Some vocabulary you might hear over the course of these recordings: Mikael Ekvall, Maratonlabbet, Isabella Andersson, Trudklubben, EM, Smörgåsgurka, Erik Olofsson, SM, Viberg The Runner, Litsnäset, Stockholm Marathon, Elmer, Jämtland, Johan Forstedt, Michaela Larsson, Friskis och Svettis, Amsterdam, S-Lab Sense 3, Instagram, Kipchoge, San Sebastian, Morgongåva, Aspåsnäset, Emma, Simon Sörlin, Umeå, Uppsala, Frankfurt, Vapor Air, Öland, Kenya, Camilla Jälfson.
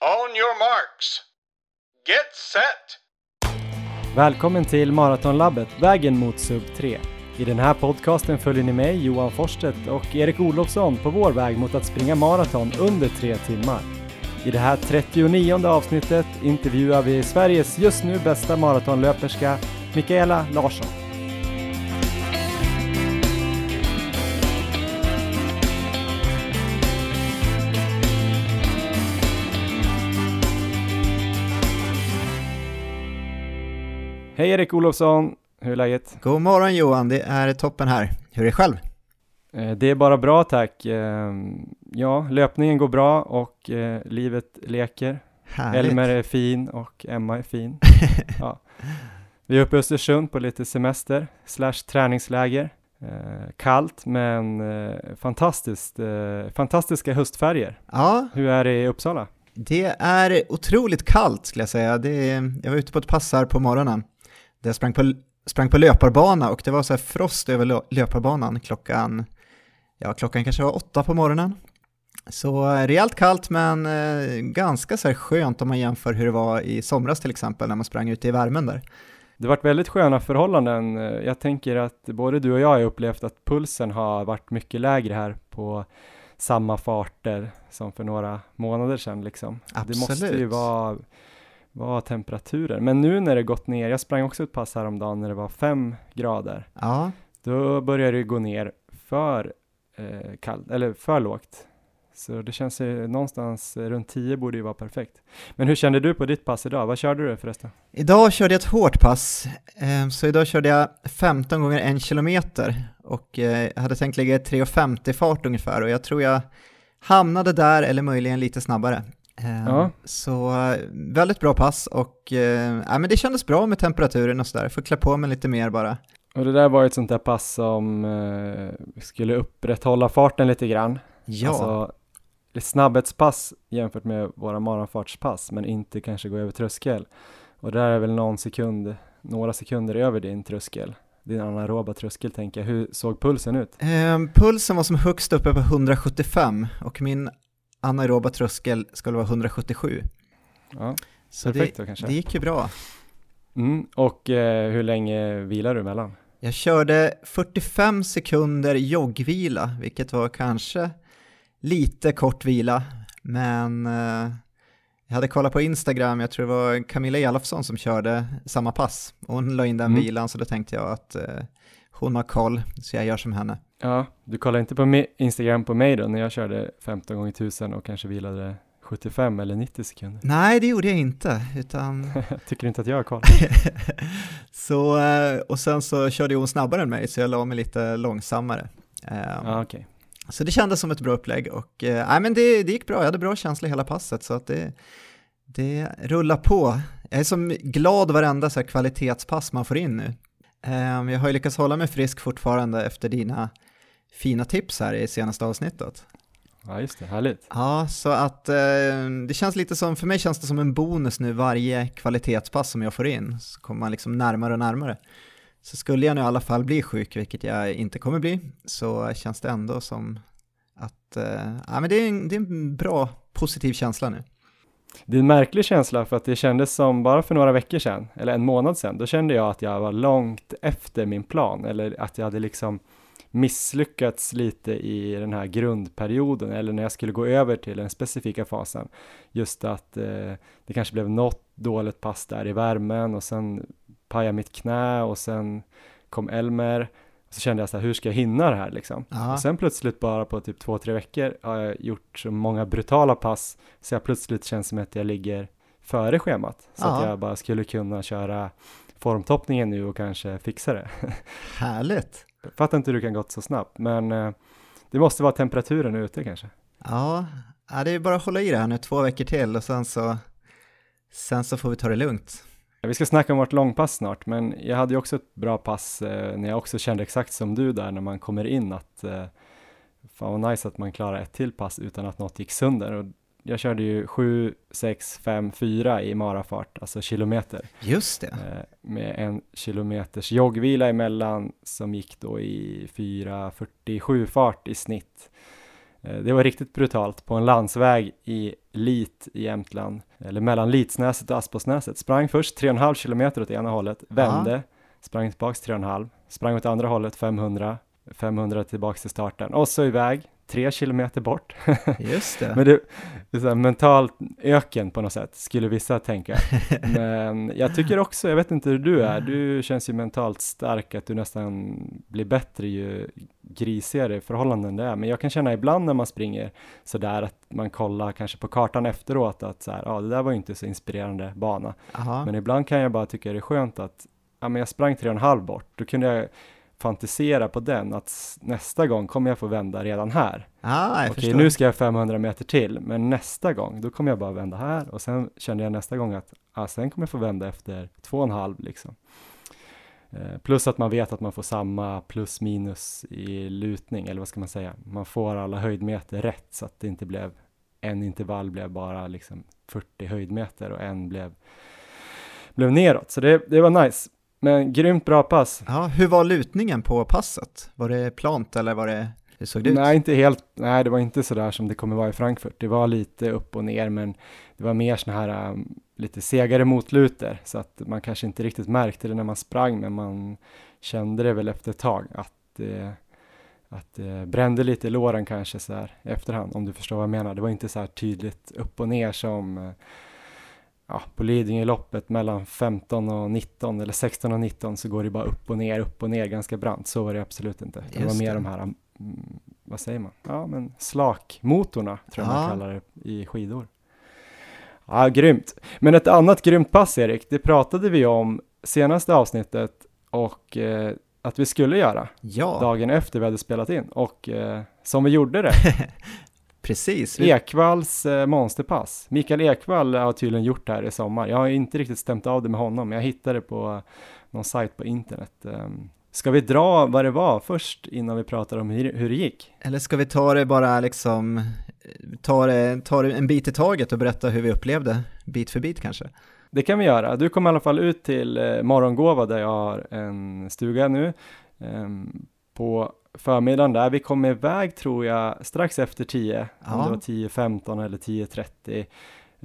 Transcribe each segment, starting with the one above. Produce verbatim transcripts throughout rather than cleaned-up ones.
On your marks. Get set. Välkommen till Maratonlabbet, vägen mot sub tre. I den här podcasten följer ni mig, Johan Forstedt och Erik Olofsson på vår väg mot att springa maraton under tre timmar. I det här trettionionde avsnittet intervjuar vi Sveriges just nu bästa maratonlöperska Michaela Larsson. Hej Erik Olofsson, hur är läget? God morgon Johan, det är toppen här. Hur är det själv? Det är bara bra tack. Ja, löpningen går bra och livet leker. Härligt. Elmer är fin och Emma är fin. Ja. Vi är uppe i Östersund på lite semester slash träningsläger. Kallt men fantastiskt, fantastiska höstfärger. Ja. Hur är det i Uppsala? Det är otroligt kallt skulle jag säga. Det är, jag var ute på ett pass här på morgonen. Jag sprang på, sprang på löparbana och det var så här frost över löparbanan klockan, ja, klockan kanske var åtta på morgonen. Så rejält kallt men eh, ganska så här skönt om man jämför hur det var i somras till exempel när man sprang ute i värmen där. Det har varit väldigt sköna förhållanden. Jag tänker att både du och jag har upplevt att pulsen har varit mycket lägre här på samma farter som för några månader sedan liksom. Absolut. Det måste ju vara... Vad temperaturer. Men nu när det gått ner, jag sprang också ett pass häromdagen när det var fem grader. Ja. Då börjar det gå ner för eh, kallt, eller för lågt. Så det känns ju någonstans runt tio borde ju vara perfekt. Men hur kände du på ditt pass idag? Vad körde du förresten? Idag körde jag ett hårt pass. Eh, så idag körde jag femton gånger en kilometer. Och eh, hade tänkt lägga tre femtio fart ungefär. Och jag tror jag hamnade där eller möjligen lite snabbare. Ja. Så väldigt bra pass och eh, ja, men det kändes bra med temperaturen och sådär. Får klä på mig lite mer bara. Och det där var ett sånt där pass som eh, skulle upprätthålla farten lite grann. Ja. Alltså ett snabbhetspass jämfört med våra maratonfartspass men inte kanske gå över tröskel. Och det där är väl någon sekund, några sekunder över din tröskel. Din anaeroba tröskel tänker jag. Hur såg pulsen ut? Eh, pulsen var som högst uppe på hundrasjuttiofem och min anaeroba tröskel skulle vara hundrasjuttiosju. Ja, så perfekt det, då kanske. Det gick ju bra. Mm, och eh, hur länge vilar du mellan? Jag körde fyrtiofem sekunder joggvila, vilket var kanske lite kort vila. Men eh, jag hade kollat på Instagram, jag tror det var Camilla Jälfson som körde samma pass. Och hon la in den mm. vilan så då tänkte jag att eh, hon har koll så jag gör som henne. Ja, du kollade inte på Instagram på mig då när jag körde femton gånger tusen och kanske vilade sjuttiofem eller nittio sekunder. Nej, det gjorde jag inte. Utan... jag tycker inte att jag har koll. Så, och sen så körde hon snabbare än mig så jag la mig lite långsammare. Ah, okay. Så det kändes som ett bra upplägg. Och, äh, men det, det gick bra, jag hade bra känsla hela passet så att det, det rullar på. Jag är som glad varenda så här kvalitetspass man får in nu. Um, jag har ju lyckats hålla mig frisk fortfarande efter dina fina tips här i senaste avsnittet. Ja just det, härligt. Ja, så att uh, det känns lite som, för mig känns det som en bonus nu varje kvalitetspass som jag får in. Så kommer man liksom närmare och närmare. Så skulle jag nu i alla fall bli sjuk, vilket jag inte kommer bli, så känns det ändå som att uh, ja, men det är, en, det är en bra positiv känsla nu. Det är en märklig känsla för att det kändes som bara för några veckor sedan, eller en månad sedan, då kände jag att jag var långt efter min plan eller att jag hade liksom misslyckats lite i den här grundperioden eller när jag skulle gå över till den specifika fasen. Just att eh, det kanske blev något dåligt pass där i värmen och sen pajade mitt knä och sen kom Elmer. Så kände jag så här, hur ska jag hinna det här liksom? Aha. Och sen plötsligt bara på typ två, tre veckor har jag gjort så många brutala pass. Så jag plötsligt känns som att jag ligger före schemat. Så aha, att jag bara skulle kunna köra formtoppningen nu och kanske fixa det. Härligt! Fattar inte hur du kan gått så snabbt. Men eh, det måste vara temperaturen ute kanske. Ja, det är bara att hålla i det här nu två veckor till. Och sen så, sen så får vi ta det lugnt. Vi ska snacka om vårt långpass snart, men jag hade ju också ett bra pass eh, när jag också kände exakt som du där när man kommer in att eh, fan vad nice att man klarar ett till pass utan att något gick sönder. Och jag körde ju sju sex fem fyra i marafart, alltså kilometer. Just det. Eh, med en kilometers joggvila emellan som gick då i fyra fyrtiosju fart i snitt. Det var riktigt brutalt. På en landsväg i Lit i Jämtland, eller mellan Litsnäset och Aspåsnäset. Sprang först tre komma fem kilometer åt ena hållet, vände, aha, sprang tillbaks tre komma fem, sprang åt andra hållet fem hundra, fem hundra tillbaks till starten. Och så iväg, tre kilometer bort. Just det. Men det, det är så här, mentalt öken på något sätt, skulle vissa tänka. Men jag tycker också, jag vet inte hur du är, du känns ju mentalt stark, att du nästan blir bättre ju grisigare förhållanden det är. Men jag kan känna ibland när man springer så där att man kollar kanske på kartan efteråt att så här, ja, det där var ju inte så inspirerande bana. Aha. Men ibland kan jag bara tycka det är skönt att, ja, men jag sprang tre och en halv bort, då kunde jag fantisera på den att nästa gång kommer jag få vända redan här. Ah, jag Okej, förstår. Nu ska jag fem hundra meter till, men nästa gång, då kommer jag bara vända här, och sen kände jag nästa gång att ah, sen kommer jag få vända efter två och en halv liksom. Eh, plus att man vet att man får samma plus minus i lutning, eller vad ska man säga, man får alla höjdmeter rätt, så att det inte blev, en intervall blev bara liksom fyrtio höjdmeter och en blev blev neråt, så det, det var nice. Men grymt bra pass. Ja, hur var lutningen på passet? Var det plant eller var det, hur såg det ut? Nej, inte helt. Nej, det var inte så där som det kommer vara i Frankfurt. Det var lite upp och ner, men det var mer såna här um, lite segare motluter, så att man kanske inte riktigt märkte det när man sprang, men man kände det väl efter ett tag att eh, att eh, brände lite i låren kanske så här efterhand, om du förstår vad jag menar. Det var inte så här tydligt upp och ner som eh, ja, på Lidingöloppet mellan femton och nitton eller sexton och nitton så går det bara upp och ner, upp och ner ganska brant. Så var det absolut inte. Det var mer det. de här, vad säger man? Ja, men slakmotorna tror jag, ja, man kallar det i skidor. Ja, grymt. Men ett annat grymt pass, Erik, det pratade vi om senaste avsnittet och eh, att vi skulle göra, ja, dagen efter vi hade spelat in. Och eh, som vi gjorde det. Precis. Ekvalls eh, monsterpass. Mikael Ekvall har tydligen gjort det här i sommar. Jag har inte riktigt stämt av det med honom. Jag hittade det på någon sajt på internet. Um, ska vi dra vad det var först innan vi pratar om hur, hur det gick? Eller ska vi ta det bara liksom, ta det, ta det en bit i taget och berätta hur vi upplevde bit för bit kanske? Det kan vi göra. Du kom i alla fall ut till eh, Morgongåva där jag har en stuga nu. Um, på förmiddagen där, vi kom iväg tror jag strax efter tio, ja, om det var tio femton eller tio trettio.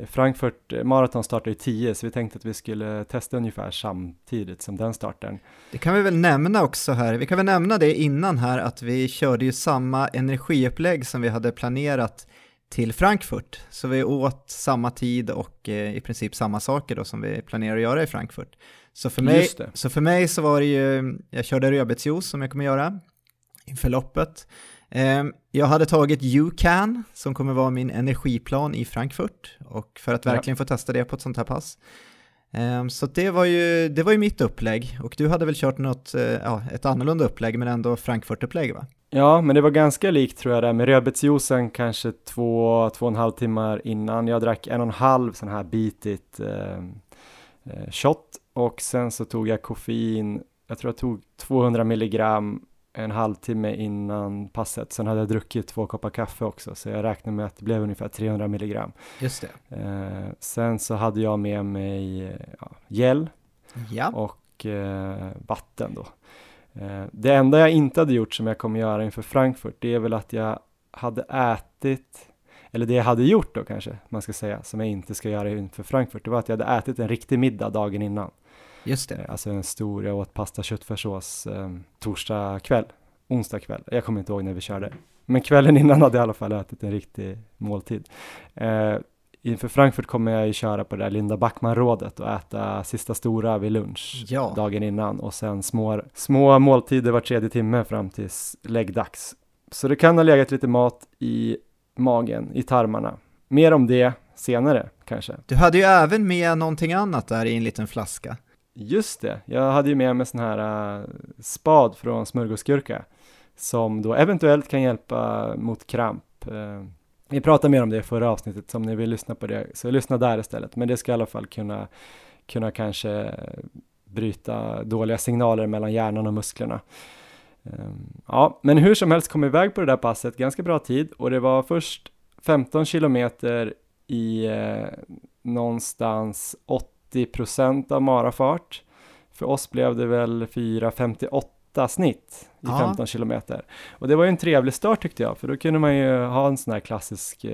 Frankfurt Marathon startade ju tio, så vi tänkte att vi skulle testa ungefär samtidigt som den starten. Det kan vi väl nämna också här, vi kan väl nämna det innan här, att vi körde ju samma energiupplägg som vi hade planerat till Frankfurt. Så vi åt samma tid och eh, i princip samma saker då som vi planerar att göra i Frankfurt. Så för mig, så, för mig så var det ju, jag körde rödbetsjuice som jag kommer göra inför loppet. Eh, jag hade tagit YouCan som kommer vara min energiplan i Frankfurt, och för att verkligen, ja, få testa det på ett sånt här pass. Eh, så det var ju det var ju mitt upplägg, och du hade väl kört något, eh, ja, ett annorlunda upplägg men ändå Frankfurt-upplägg va? Ja, men det var ganska likt tror jag där med rödbetsjuicen kanske två, två och en halv timmar innan. Jag drack en och en halv sån här bitigt eh, shot, och sen så tog jag koffein, jag tror jag tog tvåhundra milligram en halvtimme innan passet. Sen hade jag druckit två koppar kaffe också, så jag räknade med att det blev ungefär trehundra milligram. Just det. Eh, sen så hade jag med mig ja, gel ja. och eh, vatten då. Eh, det enda jag inte hade gjort som jag kommer göra inför Frankfurt, det är väl att jag hade ätit, eller det jag hade gjort då kanske man ska säga, som jag inte ska göra inför Frankfurt, det var att jag hade ätit en riktig middag dagen innan. Just det. Alltså en stor, jag åt pasta köttfärssås eh, torsdag kväll, onsdag kväll. Jag kommer inte ihåg när vi körde. Men kvällen innan hade jag i alla fall ätit en riktig måltid. Eh, inför Frankfurt kommer jag ju köra på det där Linda Backman-rådet och äta sista stora vid lunch ja. dagen innan. Och sen små, små måltider var tredje timme fram tills läggdags. Så det kan ha legat lite mat i magen, i tarmarna. Mer om det senare kanske. Du hade ju även med någonting annat där i en liten flaska. Just det, jag hade ju med mig sån här uh, spad från Smörgåsgurka som då eventuellt kan hjälpa mot kramp. Uh, vi pratade mer om det i förra avsnittet, så om ni vill lyssna på det så lyssna där istället. Men det ska i alla fall kunna, kunna kanske bryta dåliga signaler mellan hjärnan och musklerna. Uh, ja, men hur som helst kom vi iväg på det där passet, ganska bra tid. Och det var först femton kilometer i uh, någonstans åtta procent av marafart. För oss blev det väl fyra femtioåtta åtta snitt i ja. femton kilometer. Och det var ju en trevlig start tyckte jag, för då kunde man ju ha en sån här klassisk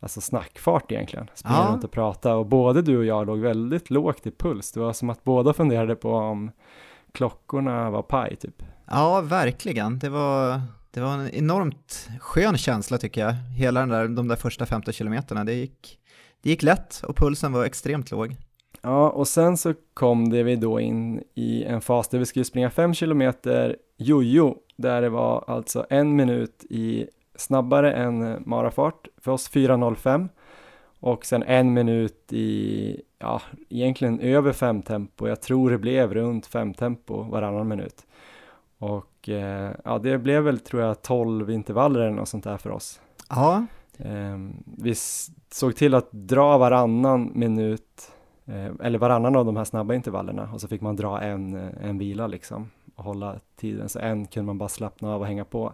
alltså snackfart egentligen. Springa ja. runt och prata, och både du och jag låg väldigt lågt i puls. Det var som att båda funderade på om klockorna var paj typ. Ja, verkligen. Det var... Det var en enormt skön känsla tycker jag. Hela den där, de där första femton kilometerna. Det gick, det gick lätt och pulsen var extremt låg. Ja, och sen så kom det vi då in i en fas där vi skulle springa fem kilometer jojo. Där det var alltså en minut i snabbare än marafart. För oss fyra noll fem. Och sen en minut i, ja, egentligen över fem tempo. Jag tror det blev runt fem tempo varannan minut. Och ja, det blev väl tror jag tolv intervaller eller något sånt där för oss. Ja. Vi såg till att dra varannan minut eller varannan av de här snabba intervallerna, och så fick man dra en, en vila liksom och hålla tiden, så en kunde man bara slappna av och hänga på.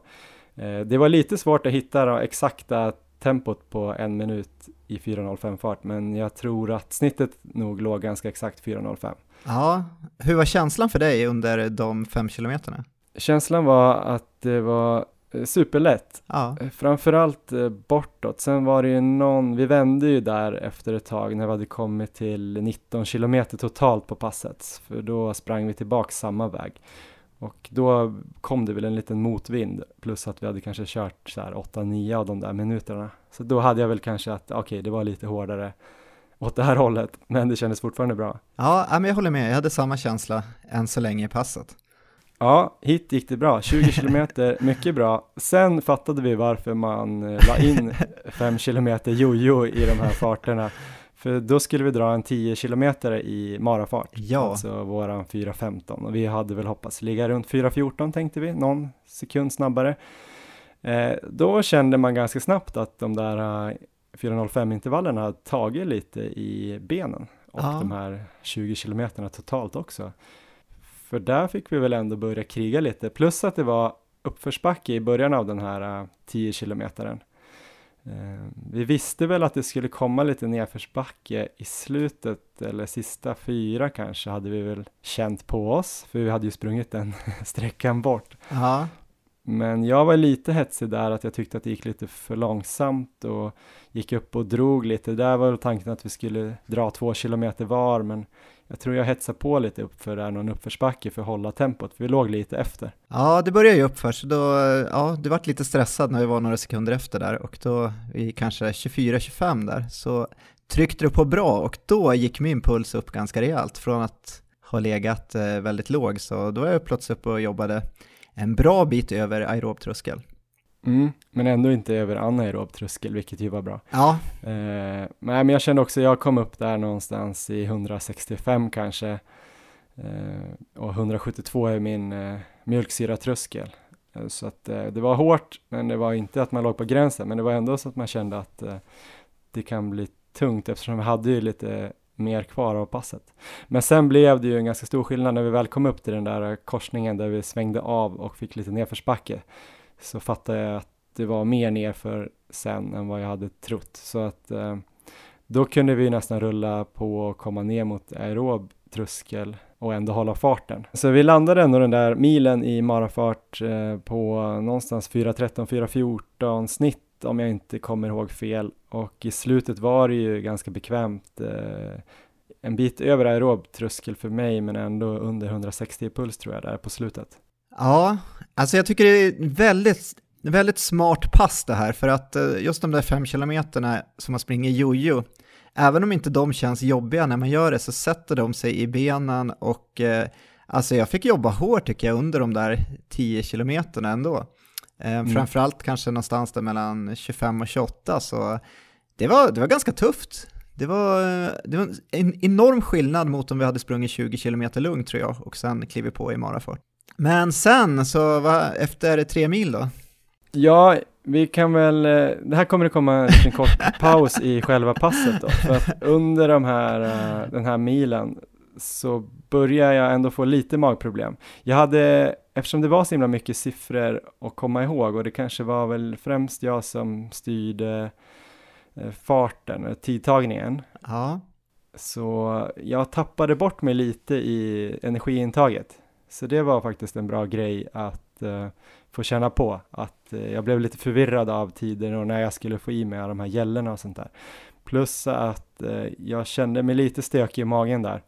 Det var lite svårt att hitta det exakta tempot på en minut i fyra noll fem fart, men jag tror att snittet nog låg ganska exakt fyra noll fem. Ja, hur var känslan för dig under de fem kilometerna? Känslan var att det var superlätt. Ja. Framförallt bortåt. Sen var det ju någon, vi vände ju där efter ett tag när vi hade kommit till nitton kilometer totalt på passet. För då sprang vi tillbaka samma väg. Och då kom det väl en liten motvind. Plus att vi hade kanske kört så här åtta nio av de där minuterna. Så då hade jag väl kanske att okej, okay, det var lite hårdare åt det här hållet. Men det kändes fortfarande bra. Ja, men jag håller med. Jag hade samma känsla än så länge i passet. Ja, hit gick det bra. tjugo kilometer, mycket bra. Sen fattade vi varför man la in fem kilometer jojo i de här farterna. För då skulle vi dra en tio kilometer i marafart. Ja. Alltså våran fyra femton. Och vi hade väl hoppats ligga runt fyra fjorton tänkte vi. Någon sekund snabbare. Eh, då kände man ganska snabbt att de där fyra noll fem intervallerna hade tagit lite i benen. Och ja. de här tjugo kilometerna totalt också. För där fick vi väl ändå börja kriga lite. Plus att det var uppförsbacke i början av den här tio kilometern. Vi visste väl att det skulle komma lite nedförsbacke i slutet. Eller sista fyra kanske hade vi väl känt på oss. För vi hade ju sprungit den sträckan bort. Aha. Men jag var lite hetsig där. Att jag tyckte att det gick lite för långsamt. Och gick upp och drog lite. Där var tanken att vi skulle dra två kilometer var. Men... jag tror jag hetsade på lite upp för där någon uppförsbacke för att hålla tempot. För vi låg lite efter. Ja, det började ju upp först. Då, ja, du var lite stressad när vi var några sekunder efter där. Och då i kanske tjugofyra tjugofem där så tryckte du på bra. Och då gick min puls upp ganska rejält. Från att ha legat väldigt låg. Så då var jag plötsligt upp och jobbade en bra bit över aerobtröskel. Mm, men ändå inte över anaerob tröskel, vilket ju var bra. Ja. Eh, men jag kände också, jag kom upp där någonstans i etthundrasextiofem kanske. Eh, och etthundrasjuttiotvå är min eh, mjölksyratröskel. Eh, så att eh, det var hårt, men det var inte att man låg på gränsen. Men det var ändå så att man kände att eh, det kan bli tungt, eftersom vi hade ju lite mer kvar av passet. Men sen blev det ju en ganska stor skillnad när vi väl kom upp till den där korsningen där vi svängde av och fick lite nedförsbacke. Så fattade jag att det var mer nerför sen än vad jag hade trott. Så att eh, då kunde vi nästan rulla på och komma ner mot aerob tröskel och ändå hålla farten. Så vi landade ändå den där milen i marafart eh, på någonstans fyra tretton fyra fjorton snitt om jag inte kommer ihåg fel. Och i slutet var det ju ganska bekvämt. Eh, en bit över aerob tröskel för mig, men ändå under etthundrasextio puls tror jag där på slutet. Ja, alltså jag tycker det är väldigt, väldigt smart pass det här, för att just de där fem kilometerna som man springer jojo, även om inte de känns jobbiga när man gör det så sätter de sig i benen och eh, alltså jag fick jobba hårt tycker jag under de där tio kilometerna ändå. Eh, mm. Framförallt kanske någonstans där mellan tjugofem och tjugoåtta, så det var, det var ganska tufft. Det var, det var en enorm skillnad mot om vi hade sprungit tjugo kilometer lugnt tror jag och sen klivit på i marafart. Men sen, så va, efter tre mil då? Ja, vi kan väl... Det här kommer det komma en kort paus i själva passet då. För att under de här, den här milen så börjar jag ändå få lite magproblem. Jag hade, eftersom det var så himla mycket siffror att komma ihåg, och det kanske var väl främst jag som styrde farten, tidtagningen. Ja. Så jag tappade bort mig lite i energiintaget. Så det var faktiskt en bra grej att eh, få känna på. Att eh, jag blev lite förvirrad av tiden och när jag skulle få i mig alla de här gällorna och sånt där. Plus att eh, jag kände mig lite stökig i magen där.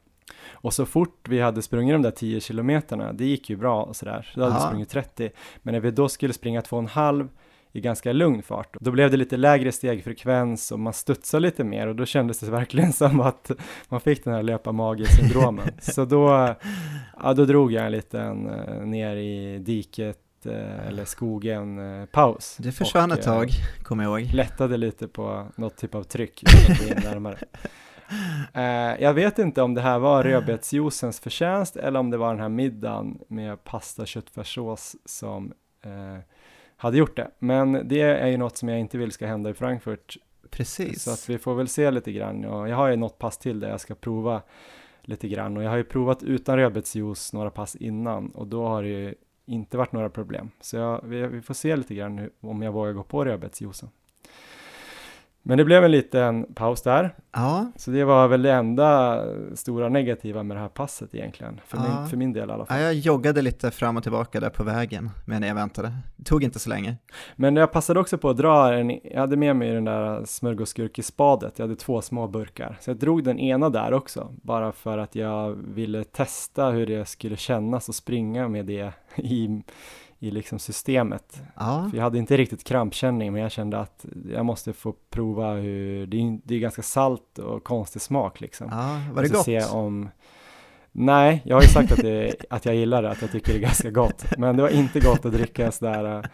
Och så fort vi hade sprungit de där tio kilometerna, det gick ju bra och sådär. Så då hade vi sprungit trettio. Men när vi då skulle springa två komma fem i ganska lugn fart, då blev det lite lägre stegfrekvens och man studsade lite mer. Och då kändes det verkligen som att man fick den här löpa-mage-syndromen. Så då, ja, då drog jag en liten ner i diket eller skogen paus. Det försvann och, ett tag, kommer jag ihåg. Lättade lite på något typ av tryck. Närmare. Uh, jag vet inte om det här var rödbetsjuicens förtjänst eller om det var den här middagen med pasta, köttfärssås som uh, hade gjort det. Men det är ju något som jag inte vill ska hända i Frankfurt. Precis. Så att vi får väl se lite grann. Och jag har ju något pass till där jag ska prova lite grann. Och jag har ju provat utan rödbetsjuice några pass innan och då har det ju inte varit några problem. Så jag, vi, vi får se lite grann hur, om jag vågar gå på rödbetsjuicen. Men det blev en liten paus där. Ja. Så det var väl det enda stora negativa med det här passet egentligen. För, ja. min, för min del i alla fall. Ja, jag joggade lite fram och tillbaka där på vägen. Men jag väntade. Det tog inte så länge. Men jag passade också på att dra en... Jag hade med mig den där smörgåsgurkespadet. Jag hade två små burkar. Så jag drog den ena där också. Bara för att jag ville testa hur det skulle kännas att springa med det i... i liksom systemet. Ja. För jag hade inte riktigt krampkänning, men jag kände att jag måste få prova hur det är, det är ganska salt och konstig smak liksom. Ja, var det gott? Se om... Nej, jag har ju sagt att, det, att jag gillar det, att jag tycker det är ganska gott. Men det var inte gott att dricka sådär,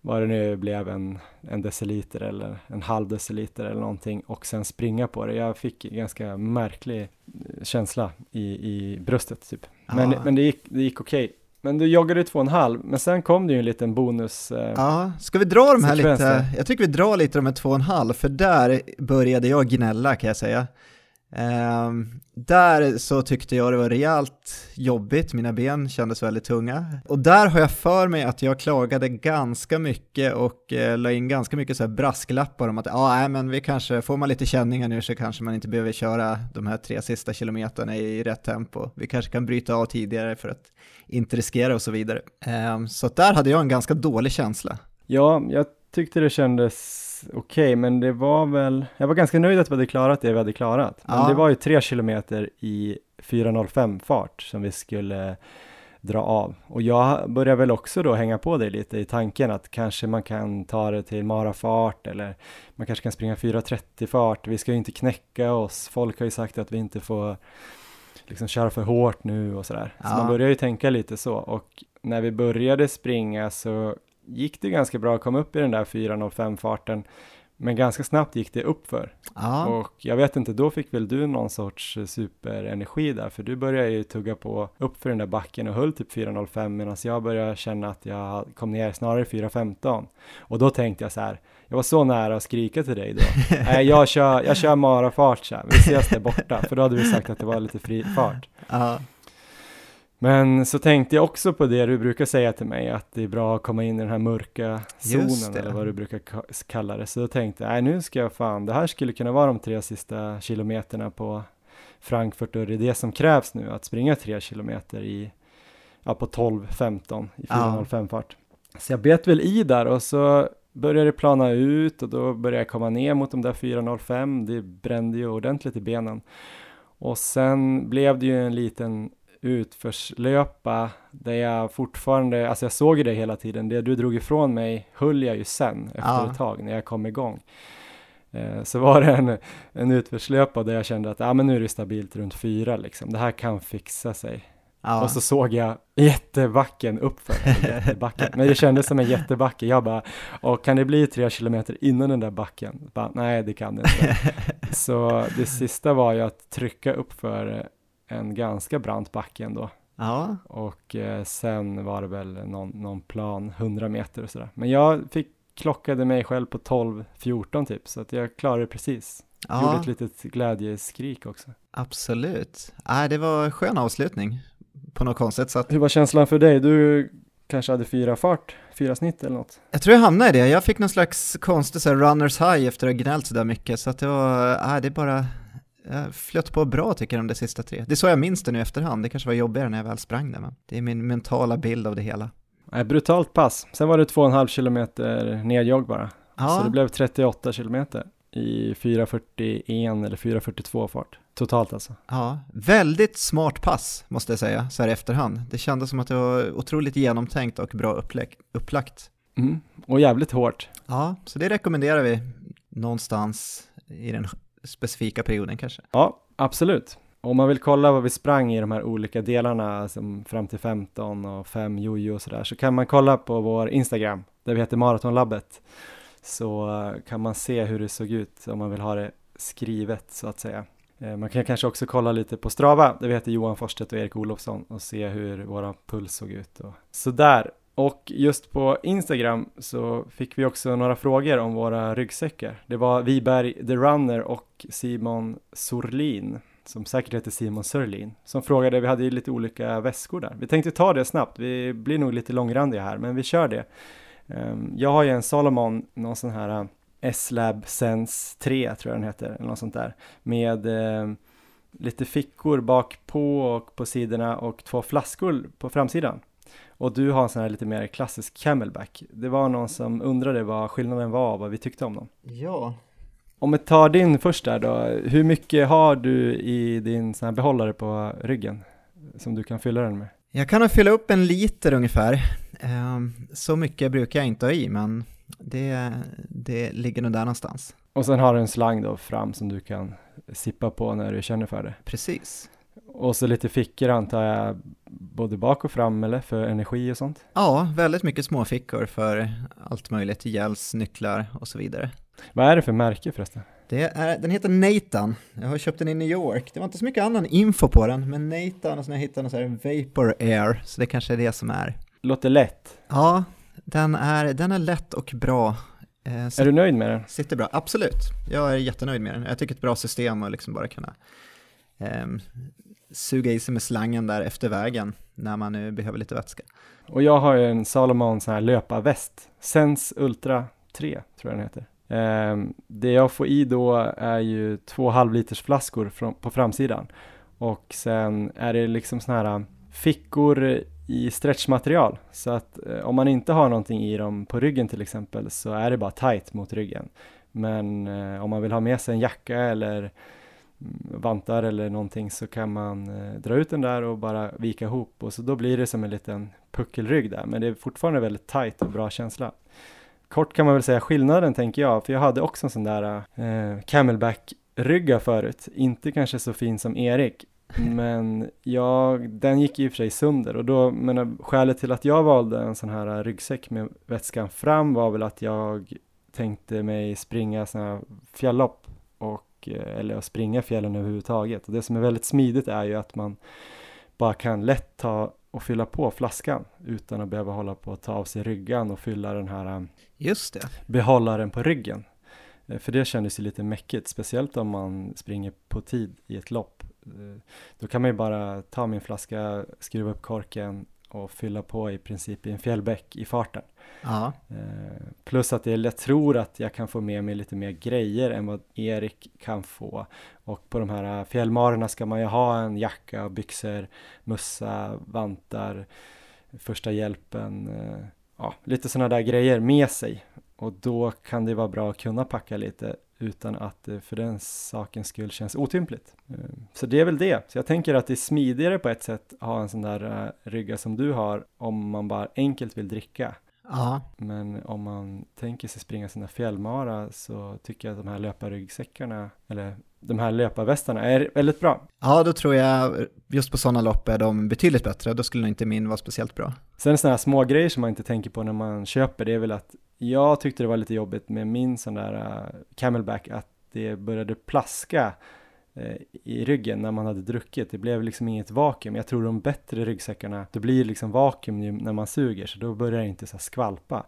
vad det nu blev, en, en deciliter eller en halv deciliter eller någonting och sen springa på det. Jag fick ganska märklig känsla i, i bröstet typ. Ja. Men, men det gick, det gick okej. Okay. Men du joggade två och en halv, men sen kom det ju en liten bonus. Eh, ja, ska vi dra de här sekvenser? Lite? Jag tycker vi drar lite de här två och en halv, för där började jag gnälla kan jag säga. Eh, där så tyckte jag det var rejält jobbigt, mina ben kändes väldigt tunga. Och där har jag för mig att jag klagade ganska mycket och eh, la in ganska mycket så här brasklappar om att ah, nej, men vi kanske, får man lite känningar nu så kanske man inte behöver köra de här tre sista kilometerna i rätt tempo. Vi kanske kan bryta av tidigare för att inte riskera och så vidare. Um, så där hade jag en ganska dålig känsla. Ja, jag tyckte det kändes okej, okay, men det var väl... Jag var ganska nöjd att vi hade klarat det vi hade klarat. Men ja. Det var ju tre kilometer i fyra noll fem fart som vi skulle dra av. Och jag började väl också då hänga på det lite i tanken att kanske man kan ta det till marafart eller man kanske kan springa fyra trettio fart. Vi ska ju inte knäcka oss. Folk har ju sagt att vi inte får... liksom köra för hårt nu och sådär. Ja. Så man började ju tänka lite så. Och när vi började springa så gick det ganska bra att komma upp i den där fyra noll fem farten. Men ganska snabbt gick det uppför. Ja. Och jag vet inte, då fick väl du någon sorts superenergi där. För du började ju tugga på uppför den där backen och höll typ fyra noll fem. Medan jag började känna att jag kom ner snarare fyra femton. Och då tänkte jag så här. Jag var så nära att skrika till dig då. Äh, jag kör, jag kör marafart så här. Vi ses där borta. För då hade vi sagt att det var lite fri fart. Uh-huh. Men så tänkte jag också på det du brukar säga till mig. Att det är bra att komma in i den här mörka zonen. Eller vad du brukar kalla det. Så då tänkte jag, äh, nu ska jag fan. Det här skulle kunna vara de tre sista kilometerna på Frankfurt. Och det är det som krävs nu. Att springa tre kilometer i, ja, på tolv femton i fyra noll fem fart. Uh-huh. Så jag bet väl i där och så... började plana ut och då började jag komma ner mot de där fyra noll fem. Det brände ju ordentligt i benen. Och sen blev det ju en liten utförslöpa där jag fortfarande, alltså jag såg det hela tiden. Det du drog ifrån mig höll jag ju sen efter ja. ett tag när jag kom igång. Så var det en, en utförslöpa där jag kände att ah, men nu är det stabilt runt fyra liksom. Det här kan fixa sig. Ja. Och så såg jag jättebacken uppför. Jättebacken. Men det kändes som en jättebacke. Jag bara, och kan det bli tre kilometer innan den där backen? Bara, nej, det kan det inte. Så det sista var ju att trycka upp för en ganska brant backe ändå. Ja. Och eh, sen var det väl någon, någon plan, hundra meter och sådär. Men jag fick, klockade mig själv på tolv fjorton typ. Så att jag klarade precis. Ja. Gjorde ett litet glädjeskrik också. Absolut. Äh, det var en skön avslutning. På något konstigt sätt. Hur var känslan för dig? Du kanske hade fyra fart, fyra snitt eller något? Jag tror jag hamnade i det. Jag fick någon slags konstig så här, runners high efter att ha gnällt så där mycket. Så att det var, äh, det bara flöt på bra tycker jag de sista tre. Det så jag minns det nu efterhand. Det kanske var jobbigare när jag väl sprang där. Men det är min mentala bild av det hela. Nej, brutalt pass. Sen var det två och en halv kilometer nedjag bara. Ja. Så det blev trettioåtta kilometer i fyra fyrtioett eller fyra fyrtiotvå fart. Totalt alltså. Ja, väldigt smart pass måste jag säga så här i efterhand. Det kändes som att det var otroligt genomtänkt och bra upplägg, upplagt. Mm. Och jävligt hårt. Ja, så det rekommenderar vi någonstans i den specifika perioden kanske. Ja, absolut. Om man vill kolla vad vi sprang i de här olika delarna som fram till femton och fem jojo och sådär, så kan man kolla på vår Instagram där vi heter Maratonlabbet. Så kan man se hur det såg ut om man vill ha det skrivet så att säga. Man kan kanske också kolla lite på Strava där vi heter Johan Forstedt och Erik Olofsson och se hur våra puls såg ut och sådär. Och just på Instagram så fick vi också några frågor om våra ryggsäckar. Det var Viberg The Runner och Simon Sörlin, som säkert heter Simon Sörlin, som frågade, vi hade ju lite olika väskor där. Vi tänkte ta det snabbt, vi blir nog lite långrandiga här, men vi kör det. Jag har ju en Salomon, någon sån här S-Lab Sense tre tror jag den heter, eller något sånt där, med lite fickor bak på och på sidorna och två flaskor på framsidan. Och du har en sån här lite mer klassisk camelback. Det var någon som undrade vad skillnaden var och vad vi tyckte om dem. Ja. Om vi tar din först där då. Hur mycket har du i din sån här behållare på ryggen som du kan fylla den med? Jag kan fylla upp en liter ungefär. Så mycket brukar jag inte ha i, men det, det ligger nog där någonstans. Och sen har du en slang då fram som du kan sippa på när du känner för det. Precis. Och så lite fickor antar jag både bak och fram eller för energi och sånt? Ja, väldigt mycket små fickor för allt möjligt, gels, nycklar och så vidare. Vad är det för märke förresten? Det är, den heter Nathan. Jag har köpt den i New York. Det var inte så mycket annan info på den, men Nathan och sen jag hittade den så här Vapor Air, så det kanske är det som är. Låter lätt. Ja, den är, den är lätt och bra. Eh, sitter, är du nöjd med den? Sitter bra, absolut. Jag är jättenöjd med den. Jag tycker ett bra system att liksom bara kunna... Um, suga i sig med slangen där efter vägen när man nu behöver lite vätska. Och jag har ju en Salomon sån här löparväst, Sense Ultra tre tror jag den heter. Um, det jag får i då är ju två halv liters flaskor från, på framsidan och sen är det liksom sån här fickor i stretchmaterial, så att um, om man inte har någonting i dem på ryggen till exempel så är det bara tight mot ryggen. Men um, om man vill ha med sig en jacka eller vantar eller någonting så kan man eh, dra ut den där och bara vika ihop, och så då blir det som en liten puckelrygg där, men det är fortfarande väldigt tajt och bra känsla. Kort kan man väl säga skillnaden tänker jag, för jag hade också en sån där eh, camelback-rygga förut, inte kanske så fin som Erik, men jag, den gick i och för sig sönder, och då, men skälet till att jag valde en sån här ryggsäck med vätskan fram var väl att jag tänkte mig springa sån här fjällopp och eller att springa fjällen överhuvudtaget. Och det som är väldigt smidigt är ju att man bara kan lätt ta och fylla på flaskan utan att behöva hålla på att ta av sig ryggan och fylla den här Just det. behållaren på ryggen. För det kändes ju lite mäckigt, speciellt om man springer på tid i ett lopp. Då kan man ju bara ta min flaska, skruva upp korken och fylla på i princip i en fjällbäck i farten. Aha. Plus att jag tror att jag kan få med mig lite mer grejer än vad Erik kan få. Och på de här fjällmarerna ska man ju ha en jacka, byxor, mössa, vantar, första hjälpen, ja, lite sådana där grejer med sig. Och då kan det vara bra att kunna packa lite utan att det för den sakens skull känns otympligt. Så det är väl det. Så jag tänker att det är smidigare på ett sätt att ha en sån där rygga som du har om man bara enkelt vill dricka. Ja. Men om man tänker sig springa sådana fjällmara så tycker jag att de här löparryggsäckarna eller de här löparvästarna är väldigt bra. Ja, då tror jag just på sådana lopp är de betydligt bättre. Då skulle inte min vara speciellt bra. Sen sådana här små grejer som man inte tänker på när man köper, det är väl att jag tyckte det var lite jobbigt med min sån där camelback att det började plaska i ryggen när man hade druckit. Det blev liksom inget vakuum. Jag tror de bättre ryggsäckarna, det blir liksom vakuum när man suger, så då börjar det inte så skvalpa.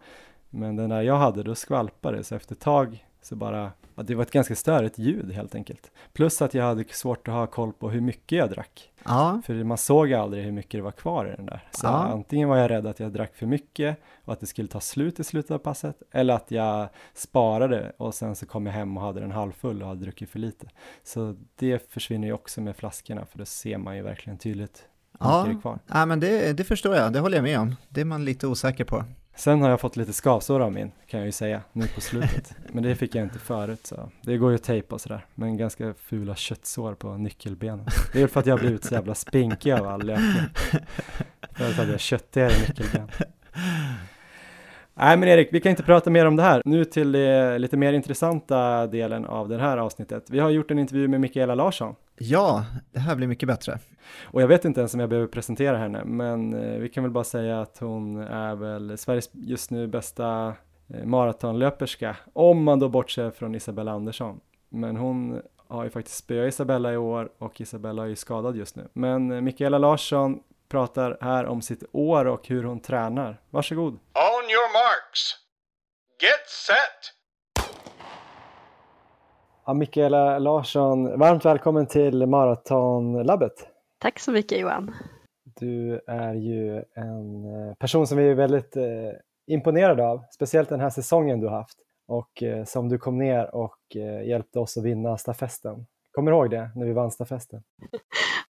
Men den där jag hade, då skvalpade, så efter ett tag Så bara, det var ett ganska störigt ljud helt enkelt. Plus att jag hade svårt att ha koll på hur mycket jag drack. Ja. För man såg aldrig hur mycket det var kvar i den där. Så ja. Antingen var jag rädd att jag drack för mycket och att det skulle ta slut i slutet av passet. Eller att jag sparade och sen så kom jag hem och hade den halvfull och hade druckit för lite. Så det försvinner ju också med flaskorna, för då ser man ju verkligen tydligt hur ja. mycket det är kvar. Ja, men det, det förstår jag. Det håller jag med om. Det är man lite osäker på. Sen har jag fått lite skavsår av min, kan jag ju säga, nu på slutet. Men det fick jag inte förut, så det går ju att tejpa och sådär. Men ganska fula köttsår på nyckelbenen. Det är för att jag blivit så jävla spinkig av all löken. För att jag köttigare nyckelben. Nej men Erik, vi kan inte prata mer om det här. Nu till det lite mer intressanta delen av det här avsnittet. Vi har gjort en intervju med Michaela Larsson. Ja, det här blir mycket bättre. Och jag vet inte ens om jag behöver presentera henne, men vi kan väl bara säga att hon är väl Sveriges just nu bästa maratonlöperska, om man då bortser från Isabella Andersson. Men hon har ju faktiskt spöat Isabella i år och Isabella är ju skadad just nu. Men Michaela Larsson pratar här om sitt år och hur hon tränar. Varsågod. On your marks. Get set. Ja, Michaela Larsson, varmt välkommen till Maratonlabbet. Tack så mycket, Johan. Du är ju en person som vi är väldigt eh, imponerade av, speciellt den här säsongen du har haft och eh, som du kom ner och eh, hjälpte oss att vinna stafesten. Kommer du ihåg det, när vi vann stafesten?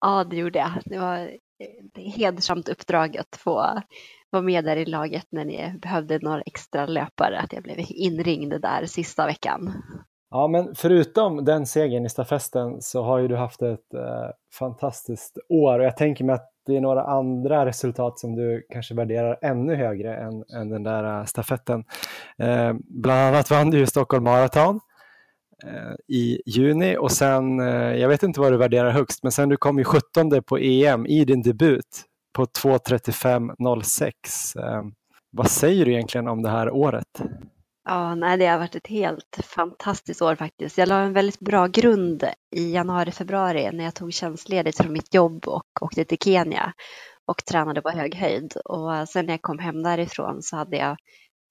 Ja, det gjorde jag. Det var ett hedersamt uppdrag att få vara med där i laget när ni behövde några extra löpare, att jag blev inringd där sista veckan. Ja, men förutom den segern i stafesten så har ju du haft ett eh, fantastiskt år. Och jag tänker mig att det är några andra resultat som du kanske värderar ännu högre än, än den där stafetten. Eh, bland annat vann du ju Stockholm Marathon eh, i juni. Och sen, eh, jag vet inte vad du värderar högst, men sen du kom ju sjuttonde på E M i din debut på två trettiofem noll sex. Eh, vad säger du egentligen om det här året? Ja, nej, det har varit ett helt fantastiskt år faktiskt. Jag la en väldigt bra grund i januari-februari när jag tog tjänstledigt från mitt jobb och åkte till Kenya och tränade på hög höjd. Och sen när jag kom hem därifrån så hade jag